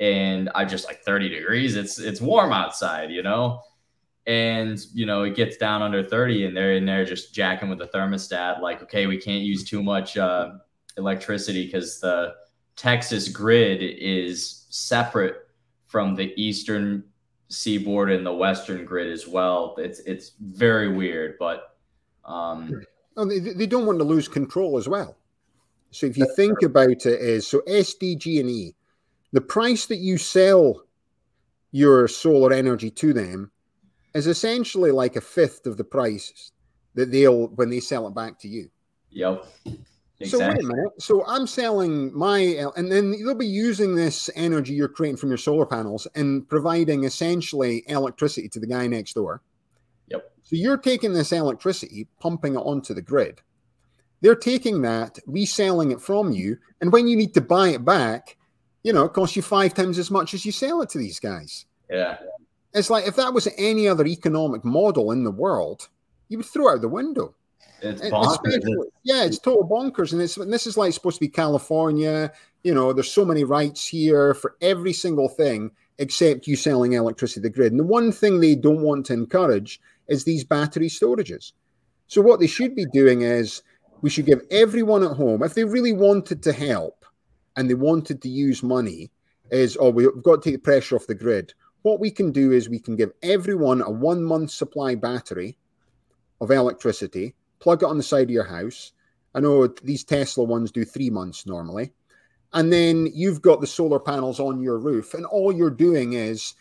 and I just like thirty degrees. It's, it's warm outside, you know, and, you know, it gets down under thirty and they're in there just jacking with the thermostat. Like, okay, we can't use too much uh, electricity because the Texas grid is separate from the eastern seaboard and the western grid as well. It's it's very weird, but um, oh, they, they don't want to lose control as well. So if you think about it, is so S D G and E, the price that you sell your solar energy to them is essentially like a fifth of the price that they'll when they sell it back to you. Yep. Exactly. So wait a minute. So I'm selling my, and then they'll be using this energy you're creating from your solar panels and providing essentially electricity to the guy next door. Yep. So you're taking this electricity, pumping it onto the grid. They're taking that, reselling it from you, and when you need to buy it back, you know, it costs you five times as much as you sell it to these guys. Yeah. It's like if that was any other economic model in the world, you would throw it out the window. It's bonkers. Yeah, it's total bonkers. And it's and this is like supposed to be California. You know, there's so many rights here for every single thing except you selling electricity to the grid. And the one thing they don't want to encourage is these battery storages. So what they should be doing is we should give everyone at home, if they really wanted to help and they wanted to use money, is, oh, we've got to take the pressure off the grid. What we can do is we can give everyone a one-month supply battery of electricity, plug it on the side of your house. I know these Tesla ones do three months normally. And then you've got the solar panels on your roof, and all you're doing is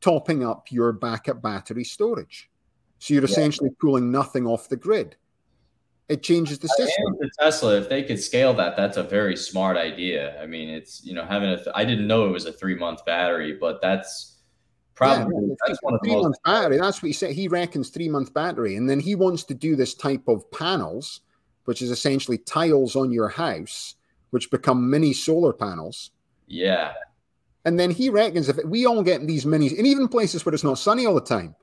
topping up your backup battery storage. So you're essentially pulling nothing off the grid. It changes the system. The Tesla, if they could scale that, that's a very smart idea. I mean, it's, you know, having a, I didn't know it was a three month battery, but that's probably, yeah, that's one of the most. Battery, that's what he said. He reckons three month battery. And then he wants to do this type of panels, which is essentially tiles on your house, which become mini solar panels. Yeah. And then he reckons if we all get these minis, and even places where it's not sunny all the time,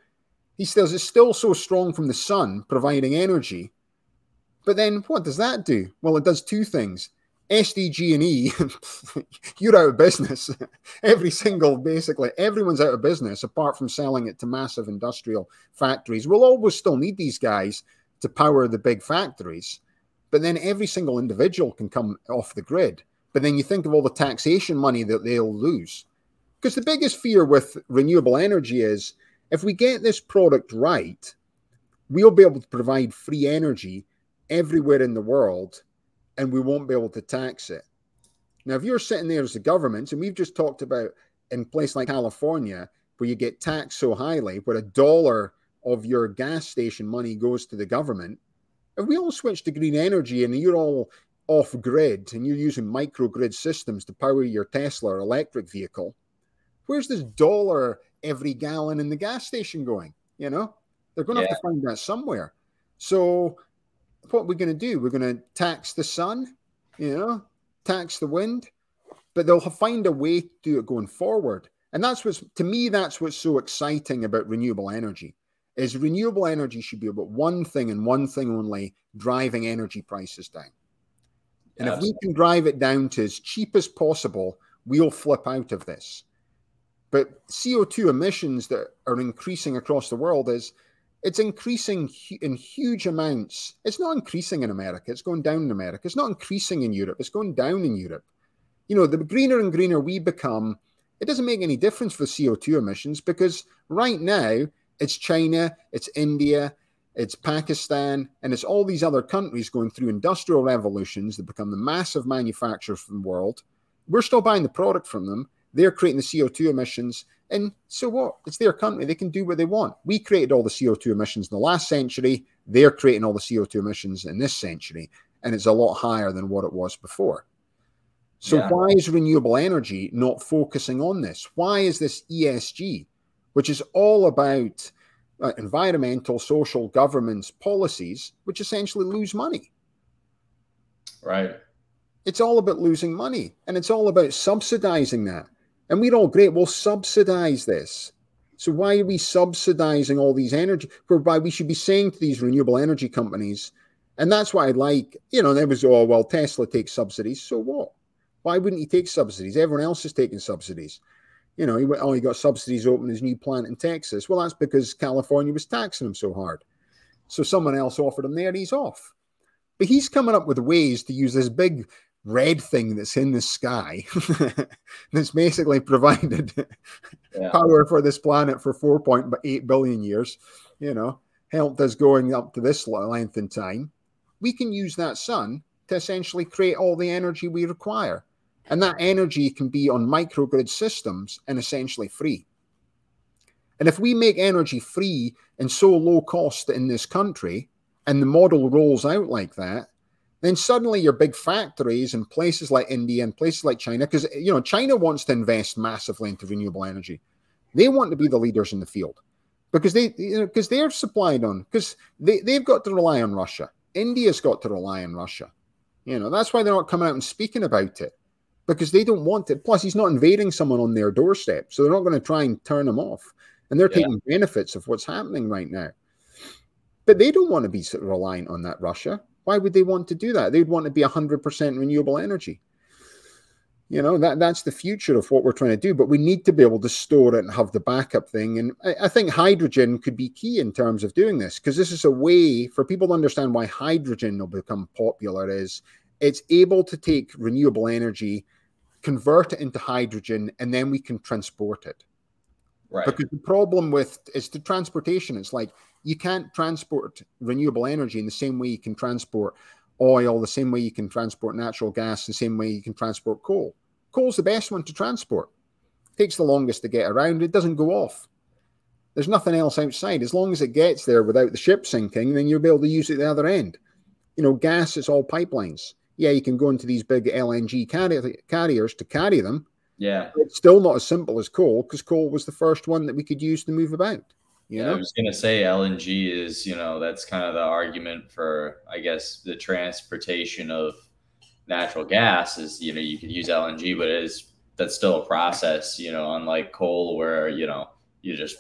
he says it's still so strong from the sun, providing energy. But then what does that do? Well, it does two things. S D G and E, you're out of business. Every single, basically, everyone's out of business, apart from selling it to massive industrial factories. We'll always still need these guys to power the big factories. But then every single individual can come off the grid. But then you think of all the taxation money that they'll lose. Because the biggest fear with renewable energy is, if we get this product right, we'll be able to provide free energy everywhere in the world, and we won't be able to tax it. Now, if you're sitting there as the government, and we've just talked about in places like California, where you get taxed so highly, where a dollar of your gas station money goes to the government, if we all switch to green energy and you're all off-grid and you're using microgrid systems to power your Tesla or electric vehicle, where's this dollar every gallon in the gas station going? You know, they're going to yeah. have to find that somewhere. So what we're going to do, we're going to tax the sun, you know, tax the wind, but they'll find a way to do it going forward. And that's what's, to me, that's what's so exciting about renewable energy, is renewable energy should be about one thing and one thing only, driving energy prices down. And Absolutely. If we can drive it down to as cheap as possible, we'll flip out of this. But C O two emissions that are increasing across the world is, it's increasing in huge amounts. It's not increasing in America. It's going down in America. It's not increasing in Europe. It's going down in Europe. You know, the greener and greener we become, it doesn't make any difference for C O two emissions, because right now it's China, it's India, it's Pakistan, and it's all these other countries going through industrial revolutions that become the massive manufacturers of the world. We're still buying the product from them. They're creating the C O two emissions, and so what? It's their country. They can do what they want. We created all the C O two emissions in the last century. They're creating all the C O two emissions in this century, and it's a lot higher than what it was before. So yeah. why is renewable energy not focusing on this? Why is this E S G, which is all about uh, environmental, social, governance policies, which essentially lose money? Right. It's all about losing money, and it's all about subsidizing that. And we're all great. We'll subsidize this. So why are we subsidizing all these energy? Whereby we should be saying to these renewable energy companies, and that's why I like, you know, there was, oh, well, Tesla takes subsidies. So what? Why wouldn't he take subsidies? Everyone else is taking subsidies. You know, he went, oh, he got subsidies to open his new plant in Texas. Well, that's because California was taxing him so hard. So someone else offered him there, and he's off. But he's coming up with ways to use this big red thing that's in the sky that's basically provided yeah. power for this planet for four point eight billion years, you know, helped us going up to this length in time. We can use that sun to essentially create all the energy we require. And that energy can be on microgrid systems and essentially free. And if we make energy free and so low cost in this country, and the model rolls out like that, then suddenly your big factories in places like India and places like China, because, you know, China wants to invest massively into renewable energy. They want to be the leaders in the field because they, you know, because they're supplied on, because they, they've got to rely on Russia. India's got to rely on Russia. You know, that's why they're not coming out and speaking about it, because they don't want it. Plus, he's not invading someone on their doorstep, so they're not going to try and turn him off. And they're yeah. taking benefits of what's happening right now. But they don't want to be reliant on that Russia. Why would they want to do that? They'd want to be one hundred percent renewable energy. You know, that that's the future of what we're trying to do. But we need to be able to store it and have the backup thing. And I, I think hydrogen could be key in terms of doing this, because this is a way for people to understand why hydrogen will become popular is it's able to take renewable energy, convert it into hydrogen, and then we can transport it. Right. Because the problem with is the transportation. It's like you can't transport renewable energy in the same way you can transport oil, the same way you can transport natural gas, the same way you can transport coal. Coal's the best one to transport. It takes the longest to get around. It doesn't go off. There's nothing else outside. As long as it gets there without the ship sinking, then you'll be able to use it at the other end. You know, gas, it's all pipelines. Yeah, you can go into these big L N G carri- carriers to carry them. Yeah. It's still not as simple as coal, because coal was the first one that we could use to move about. You know? I was going to say L N G is, you know, that's kind of the argument for, I guess, the transportation of natural gas is, you know, you could use L N G, but it is, that's still a process, you know, unlike coal where, you know, you just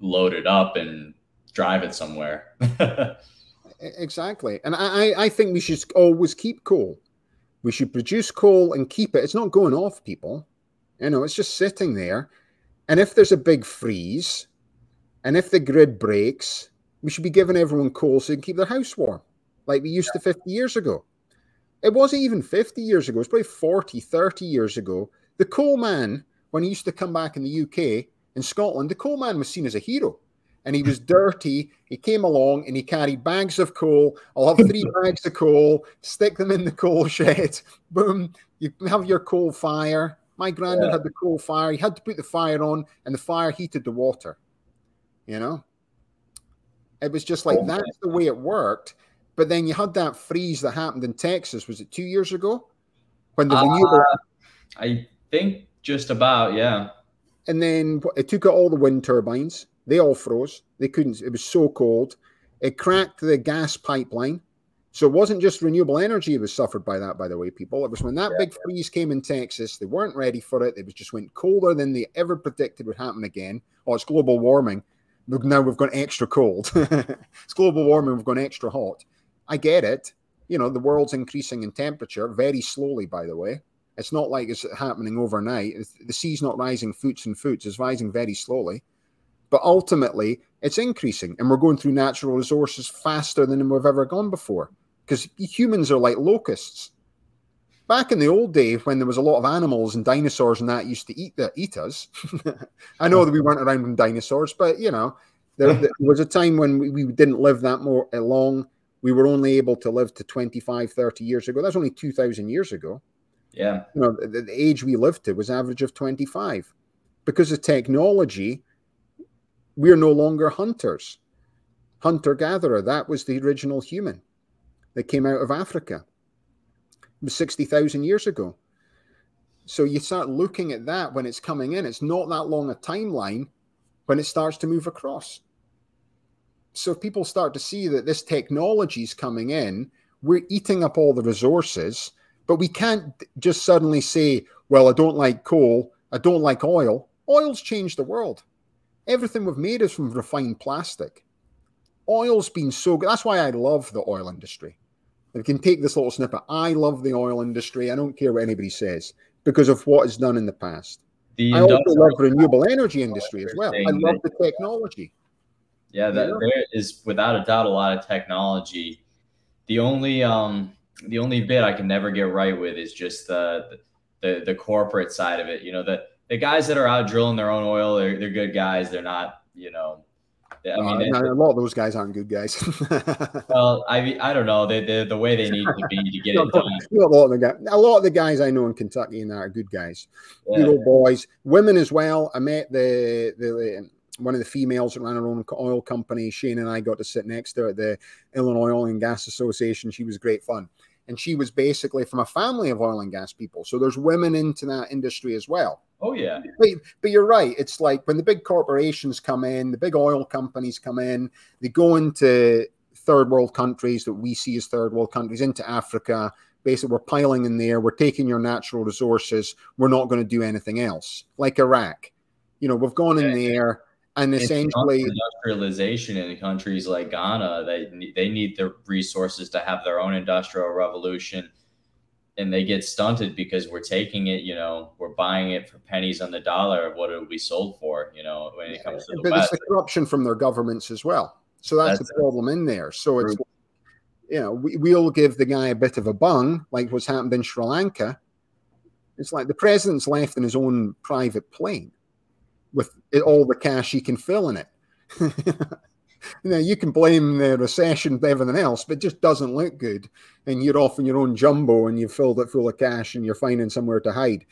load it up and drive it somewhere. Exactly. And I, I think we should always keep coal. We should produce coal and keep it. It's not going off, people. You know, it's just sitting there. And if there's a big freeze... and if the grid breaks, we should be giving everyone coal so they can keep their house warm, like we used yeah. to fifty years ago. It wasn't even fifty years ago. It was probably forty, thirty years ago. The coal man, when he used to come back in the U K, in Scotland, the coal man was seen as a hero. And he was dirty. He came along and he carried bags of coal. I'll have three bags of coal, stick them in the coal shed. Boom, you have your coal fire. My granddad yeah. had the coal fire. He had to put the fire on, and the fire heated the water. You know, it was just like, oh, that's the way it worked. But then you had that freeze that happened in Texas. Was it two years ago? When the uh, renewable, I think just about, yeah. And then it took out all the wind turbines. They all froze. They couldn't. It was so cold. It cracked the gas pipeline. So it wasn't just renewable energy that was suffered by that, by the way, people. It was when that yeah, big yeah. freeze came in Texas, they weren't ready for it. It was just went colder than they ever predicted would happen again. Oh, it's global warming. Now we've gone extra cold. It's global warming. We've gone extra hot. I get it. You know, the world's increasing in temperature very slowly, by the way. It's not like it's happening overnight. It's, the sea's not rising foots and foots. It's rising very slowly. But ultimately, it's increasing. And we're going through natural resources faster than we've ever gone before. Because humans are like locusts. Back in the old day, when there was a lot of animals and dinosaurs and that used to eat the, eat us, I know that we weren't around when dinosaurs, but, you know, there, there was a time when we, we didn't live that more uh, long. We were only able to live to twenty-five, thirty years ago. That's only two thousand years ago. Yeah. You know, the, the age we lived to was average of twenty-five. Because of technology, we're no longer hunters. Hunter-gatherer, that was the original human that came out of Africa. Was sixty thousand years ago. So you start looking at that when it's coming in. It's not that long a timeline when it starts to move across. So if people start to see that this technology is coming in, we're eating up all the resources, but we can't just suddenly say, well, I don't like coal. I don't like oil. Oil's changed the world. Everything we've made is from refined plastic. Oil's been so good. That's why I love the oil industry. We can take this little snippet. I love the oil industry. I don't care what anybody says because of what is done in the past. The I also love the renewable energy industry as well. I love the technology. Yeah, that, you know? There is without a doubt a lot of technology. The only um, the only bit I can never get right with is just the the, the corporate side of it. You know, the, the guys that are out drilling their own oil, they're, they're good guys. They're not, you know. I mean, uh, no, a lot of those guys aren't good guys. Well, I I don't know. They, they're the way they need to be to get it done. Not a, lot of the guys, a lot of the guys I know in Kentucky and that are good guys. Yeah. Good old boys. Women as well. I met the, the, the one of the females that ran her own oil company. Shane and I got to sit next to her at the Illinois Oil and Gas Association. She was great fun. And she was basically from a family of oil and gas people. So there's women into that industry as well. Oh, yeah. But, but you're right. It's like when the big corporations come in, the big oil companies come in, they go into third world countries that we see as third world countries, into Africa. Basically, we're piling in there. We're taking your natural resources. We're not going to do anything else. Like Iraq. You know, we've gone in there and essentially... industrialization in countries like Ghana, they, they need the resources to have their own industrial revolution. and they get stunted because we're taking it, you know, we're buying it for pennies on the dollar of what it will be sold for, you know, when it comes to the West. But it's the corruption from their governments as well. So that's, that's the problem in there. So it's, you know, we, we'll give the guy a bit of a bung, like what's happened in Sri Lanka. It's like the president's left in his own private plane with all the cash he can fill in it. You know, you can blame the recession and everything else, but it just doesn't look good. And you're off in your own jumbo and you've filled it full of cash and you're finding somewhere to hide.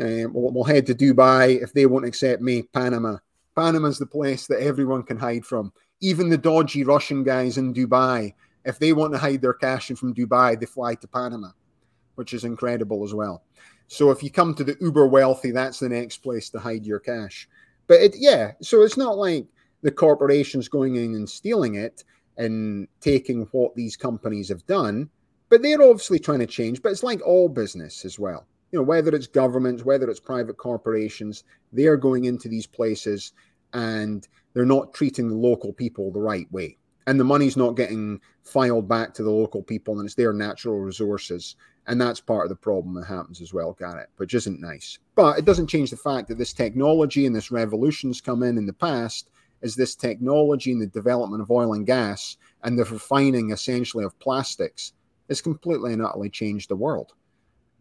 Um, we'll, we'll head to Dubai. If they won't accept me, Panama. Panama's the place that everyone can hide from. Even the dodgy Russian guys in Dubai, if they want to hide their cash in from Dubai, they fly to Panama, which is incredible as well. So if you come to the uber wealthy, that's the next place to hide your cash. But it, yeah, so it's not like the corporations going in and stealing it and taking what these companies have done, but they're obviously trying to change. But it's like all business as well. You know, whether it's governments, whether it's private corporations, they're going into these places and they're not treating the local people the right way. And the money's not getting filed back to the local people, and it's their natural resources. And that's part of the problem that happens as well, Garrett, which isn't nice. But it doesn't change the fact that this technology and this revolution's come in in the past, is this technology and the development of oil and gas and the refining essentially of plastics has completely and utterly changed the world.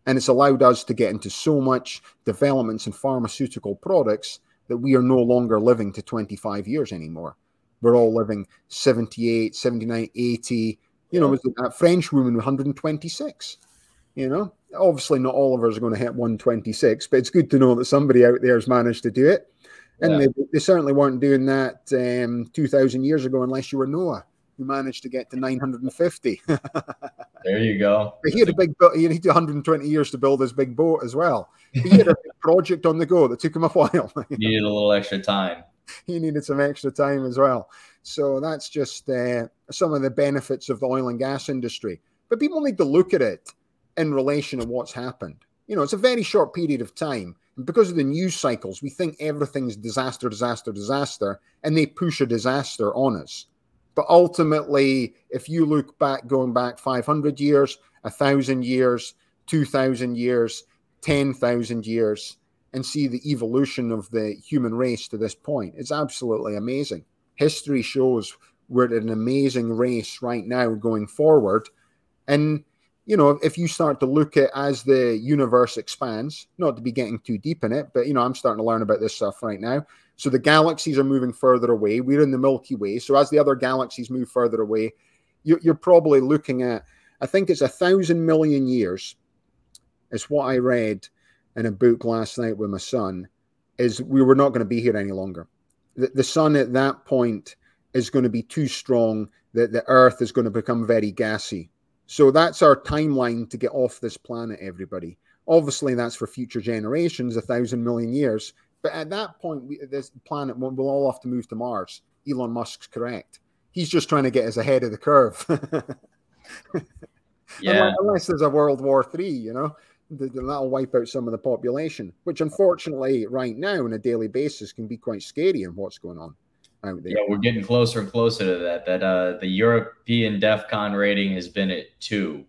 And it's allowed us to get into so much developments in pharmaceutical products that we are no longer living to twenty-five years anymore. We're all living seventy-eight, seventy-nine, eighty, you know, that French woman, one hundred twenty-six, you know. Obviously not all of us are going to hit one twenty-six, but it's good to know that somebody out there has managed to do it. And yeah. they, they certainly weren't doing that um, two thousand years ago unless you were Noah, who managed to get to nine hundred fifty. There you go. But he had a big, he had one hundred twenty years to build his big boat as well. He had a big project on the go that took him a while. He needed a little extra time. He needed some extra time as well. So that's just uh, some of the benefits of the oil and gas industry. But people need to look at it in relation to what's happened. You know, it's a very short period of time. And because of the news cycles, we think everything's disaster, disaster, disaster, and they push a disaster on us. But ultimately, if you look back, going back five hundred years, one thousand years, two thousand years, ten thousand years, and see the evolution of the human race to this point, it's absolutely amazing. History shows we're at an amazing race right now going forward. And you know, if you start to look at as the universe expands, not to be getting too deep in it, but, you know, I'm starting to learn about this stuff right now. So the galaxies are moving further away. We're in the Milky Way. So as the other galaxies move further away, you're probably looking at, I think it's a thousand million years. It's what I read in a book last night with my son, is we were not going to be here any longer. The, the sun at that point is going to be too strong that the Earth is going to become very gassy. So that's our timeline to get off this planet, everybody. Obviously, that's for future generations, a thousand million years. But at that point, we, this planet, we'll, we'll all have to move to Mars. Elon Musk's correct. He's just trying to get us ahead of the curve. Yeah. Unless, unless there's a World War Three, you know, that'll wipe out some of the population, which unfortunately right now on a daily basis can be quite scary in what's going on. Yeah, we're getting closer and closer to that. That uh, the European DEF CON rating has been at two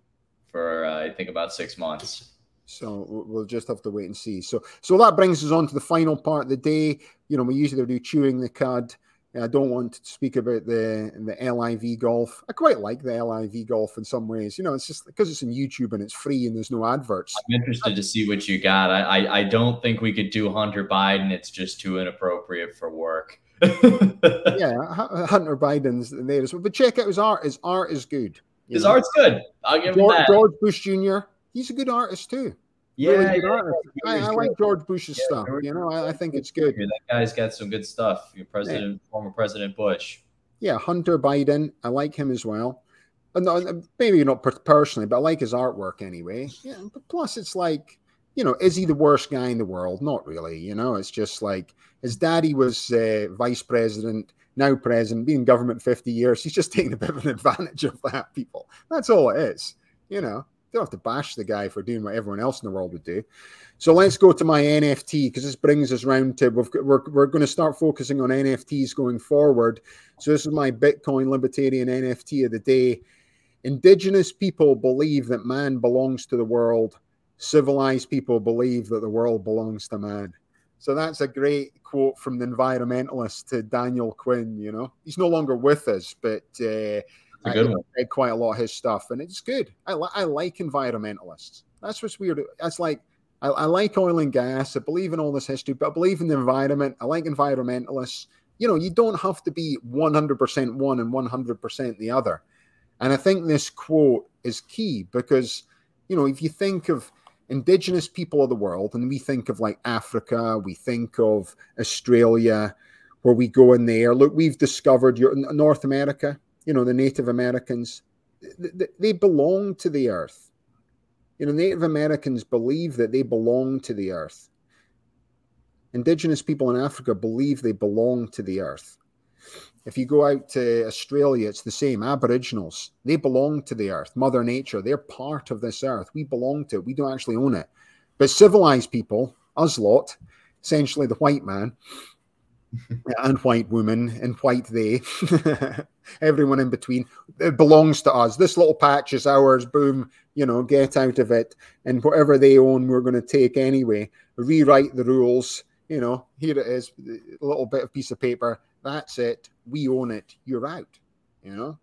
for, uh, I think, about six months. So we'll just have to wait and see. So so that brings us on to the final part of the day. You know, we usually do chewing the cud. I don't want to speak about the the L I V golf. I quite like the L I V golf in some ways. You know, it's just because it's on YouTube and it's free and there's no adverts. I'm interested to see what you got. I, I, I don't think we could do Hunter Biden. It's just too inappropriate for work. Yeah, Hunter Biden's there as well. But check out his art. His art is good. His know? art's good. I'll give George, him that. George Bush Junior, he's a good artist too. Yeah, really yeah. Artist. I, I like George Bush's yeah, stuff. George, you know, I, I think it's good. That guy's got some good stuff. Your president, yeah. Former President Bush. Yeah, Hunter Biden. I like him as well. And maybe not personally, but I like his artwork anyway. Yeah. But plus, it's like, you know, is he the worst guy in the world? Not really. You know, it's just like his daddy was uh, vice president, now president, been in government fifty years. He's just taking a bit of an advantage of that, people. That's all it is. You know, don't have to bash the guy for doing what everyone else in the world would do. So let's go to my N F T, because this brings us round to, we've, we're, we're going to start focusing on N F Ts going forward. So this is my Bitcoin libertarian N F T of the day. Indigenous people believe that man belongs to the world. Civilized people believe that the world belongs to man. So that's a great quote from the environmentalist to Daniel Quinn, you know. He's no longer with us, but uh, I read quite a lot of his stuff, and it's good. I, li- I like environmentalists. That's what's weird. That's like, I, I like oil and gas. I believe in all this history, but I believe in the environment. I like environmentalists. You know, you don't have to be one hundred percent one and one hundred percent the other. And I think this quote is key because, you know, if you think of indigenous people of the world, and we think of like Africa, we think of Australia, where we go in there. Look, we've discovered your, North America, you know, the Native Americans, they, they belong to the earth. You know, Native Americans believe that they belong to the earth. Indigenous people in Africa believe they belong to the earth. If you go out to Australia, it's the same. Aboriginals, they belong to the earth, Mother Nature. They're part of this earth. We belong to it. We don't actually own it. But civilized people, us lot, essentially the white man and white woman and white they, everyone in between, it belongs to us. This little patch is ours. Boom, you know, get out of it. And whatever they own, we're going to take anyway. Rewrite the rules. You know, here it is, a little bit of piece of paper. That's it. We own it. You're out, you know?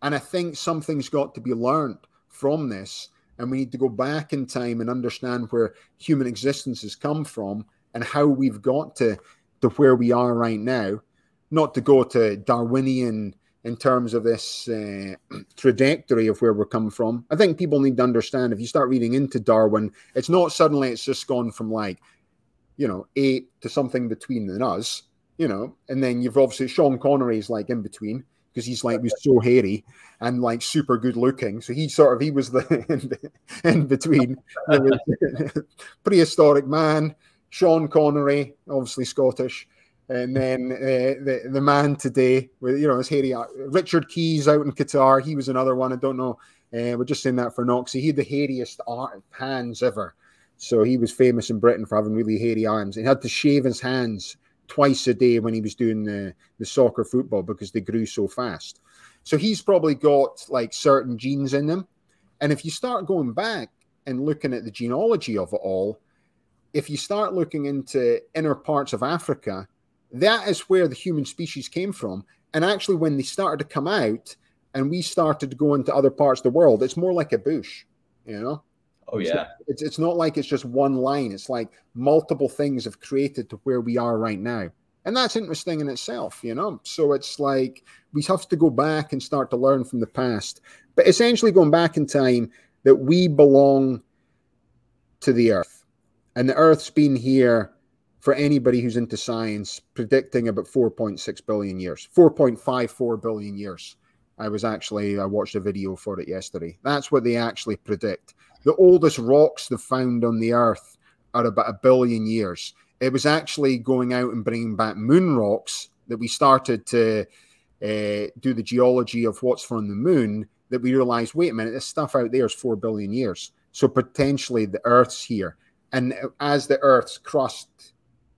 And I think something's got to be learned from this. And we need to go back in time and understand where human existence has come from and how we've got to, to where we are right now, not to go to Darwinian in terms of this uh, trajectory of where we're coming from. I think people need to understand if you start reading into Darwin, it's not suddenly it's just gone from like, you know, ape to something between than us. You know, and then you've obviously Sean Connery's like in between because he's like he was so hairy and like super good looking, so he sort of he was the in between prehistoric man, Sean Connery, obviously Scottish, and then uh, the the man today with you know his hairy Richard Keys out in Qatar, he was another one. I don't know. Uh, we're just saying that for Noxy. He had the hairiest art hands ever, so he was famous in Britain for having really hairy arms. He had to shave his hands twice a day when he was doing the, the soccer football because they grew so fast. So he's probably got like certain genes in them. And if you start going back and looking at the genealogy of it all, if you start looking into inner parts of Africa, that is where the human species came from. And actually when they started to come out and we started to go into other parts of the world, it's more like a bush, you know? Oh, yeah. It's, it's not like it's just one line. It's like multiple things have created to where we are right now. And that's interesting in itself, you know. So it's like we have to go back and start to learn from the past. But essentially going back in time that we belong to the earth. And the earth's been here for anybody who's into science, predicting about four point six billion years, four point five four billion years. I was actually, I watched a video for it yesterday. That's what they actually predict. The oldest rocks they've found on the earth are about a billion years. It was actually going out and bringing back moon rocks that we started to uh, do the geology of what's from the moon that we realized, wait a minute, this stuff out there is four billion years. So potentially the earth's here. And as the earth's crust,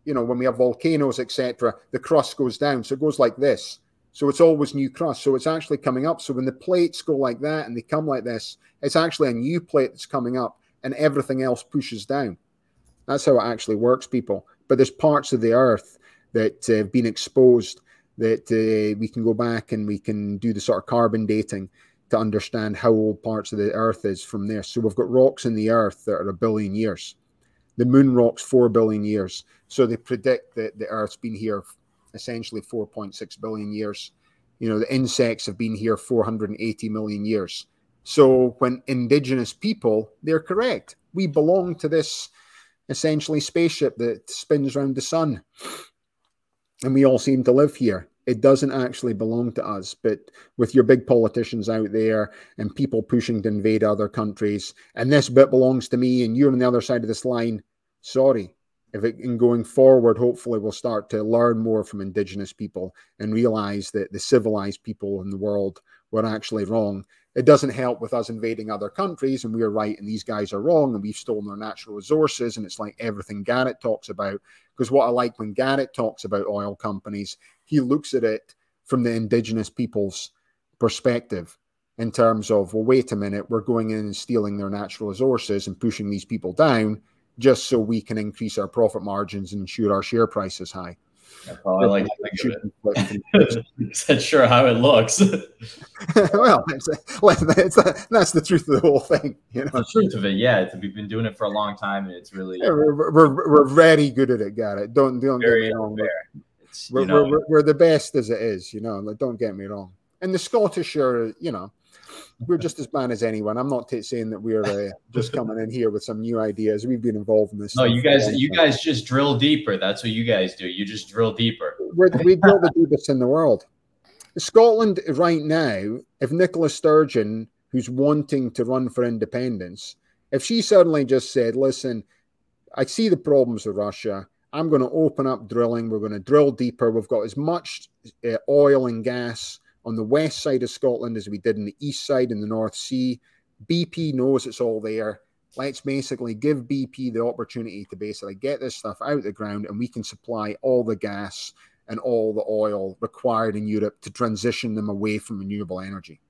you know, when we have volcanoes, et cetera, the crust goes down. So it goes like this. So it's always new crust. So it's actually coming up. So when the plates go like that and they come like this, it's actually a new plate that's coming up and everything else pushes down. That's how it actually works, people. But there's parts of the earth that have uh, been exposed that uh, we can go back and we can do the sort of carbon dating to understand how old parts of the earth is from there. So we've got rocks in the earth that are a billion years. The moon rocks, four billion years. So they predict that the earth's been here essentially four point six billion years. You know, the insects have been here four hundred eighty million years. So when indigenous people, they're correct. We belong to this essentially spaceship that spins around the sun. And we all seem to live here. It doesn't actually belong to us. But with your big politicians out there and people pushing to invade other countries, and this bit belongs to me and you're on the other side of this line, sorry. If it, in going forward, hopefully we'll start to learn more from indigenous people and realize that the civilized people in the world were actually wrong. It doesn't help with us invading other countries and we're right and these guys are wrong and we've stolen their natural resources and it's like everything Garrett talks about. Because what I like when Garrett talks about oil companies, he looks at it from the indigenous people's perspective. in terms of, well, wait a minute, we're going in and stealing their natural resources and pushing these people down just so we can increase our profit margins and shoot our share prices high. I probably like to think of it. Is that sure how it looks? Well, it's a, it's a, that's the truth of the whole thing. You know? The truth of it, yeah. It's, we've been doing it for a long time, and it's really yeah, we're, we're we're very good at it, Garrett. Don't don't get me wrong. We're, we're, we're, we're the best as it is, you know. Like, don't get me wrong. And the Scottish are, you know, we're just as bad as anyone. I'm not t- saying that we're uh, just coming in here with some new ideas. We've been involved in this. No, you guys, you time. guys just drill deeper. That's what you guys do. You just drill deeper. We're, we drill the deepest in the world. Scotland right now, if Nicola Sturgeon, who's wanting to run for independence, if she suddenly just said, listen, I see the problems with Russia. I'm going to open up drilling. We're going to drill deeper. We've got as much uh, oil and gas on the west side of Scotland as we did in the east side in the North Sea. B P knows it's all there. Let's basically give B P the opportunity to basically get this stuff out of the ground, and we can supply all the gas and all the oil required in Europe to transition them away from renewable energy.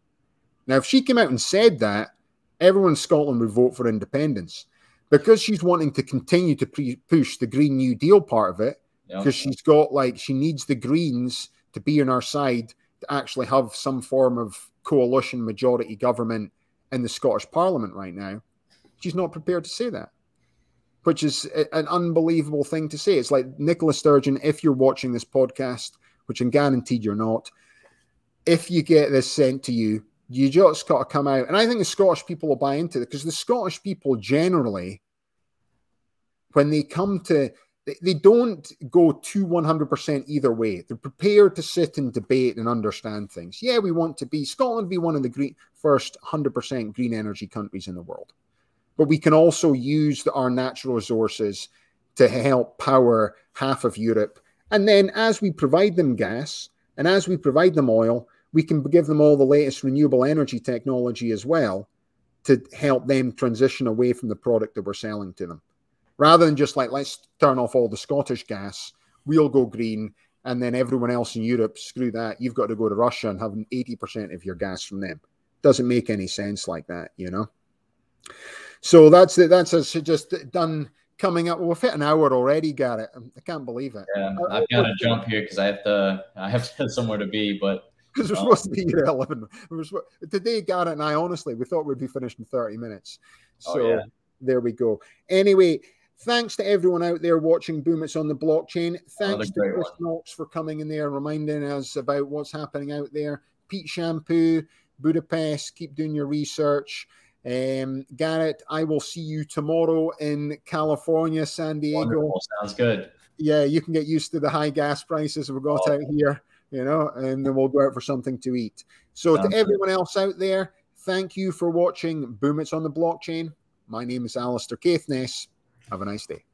Now, if she came out and said that, everyone in Scotland would vote for independence. Because she's wanting to continue to pre- push the Green New Deal part of it, because yep. she's got, like, she needs the Greens to be on our side actually have some form of coalition majority government in the Scottish Parliament right now. She's not prepared to say that, which is a, an unbelievable thing to say. It's like Nicola Sturgeon, if you're watching this podcast, which I'm guaranteed you're not, if you get this sent to you, you just got to come out. And I think the Scottish people will buy into it, because the Scottish people generally, when they come to, they don't go to one hundred percent either way. They're prepared to sit and debate and understand things. Yeah, we want to be, Scotland be one of the green, first one hundred percent green energy countries in the world. But we can also use the, our natural resources to help power half of Europe. And then as we provide them gas and as we provide them oil, we can give them all the latest renewable energy technology as well to help them transition away from the product that we're selling to them. Rather than just like, let's turn off all the Scottish gas, we'll go green, and then everyone else in Europe, screw that, you've got to go to Russia and have eighty percent of your gas from them. Doesn't make any sense like that, you know? So that's it. That's us just done coming up. We've hit an hour already, Garrett. I can't believe it. Yeah, I've got to jump here because I have to, I have to somewhere to be, but... Because we're supposed to be here at eleven. We're supposed, today, Garrett and I, honestly, we thought we'd be finished in thirty minutes. So oh, yeah. There we go. Anyway... Thanks to everyone out there watching Boom It's on the Blockchain. Thanks to Chris one. Knox for coming in there and reminding us about what's happening out there. Pete Shampoo, Budapest, keep doing your research. Um, Garrett, I will see you tomorrow in California, San Diego. Wonderful. Sounds good. Yeah, you can get used to the high gas prices we've got oh. out here, you know, and then we'll go out for something to eat. So Sounds to everyone good. else out there, thank you for watching Boom It's on the Blockchain. My name is Alistair Caithness. Have a nice day.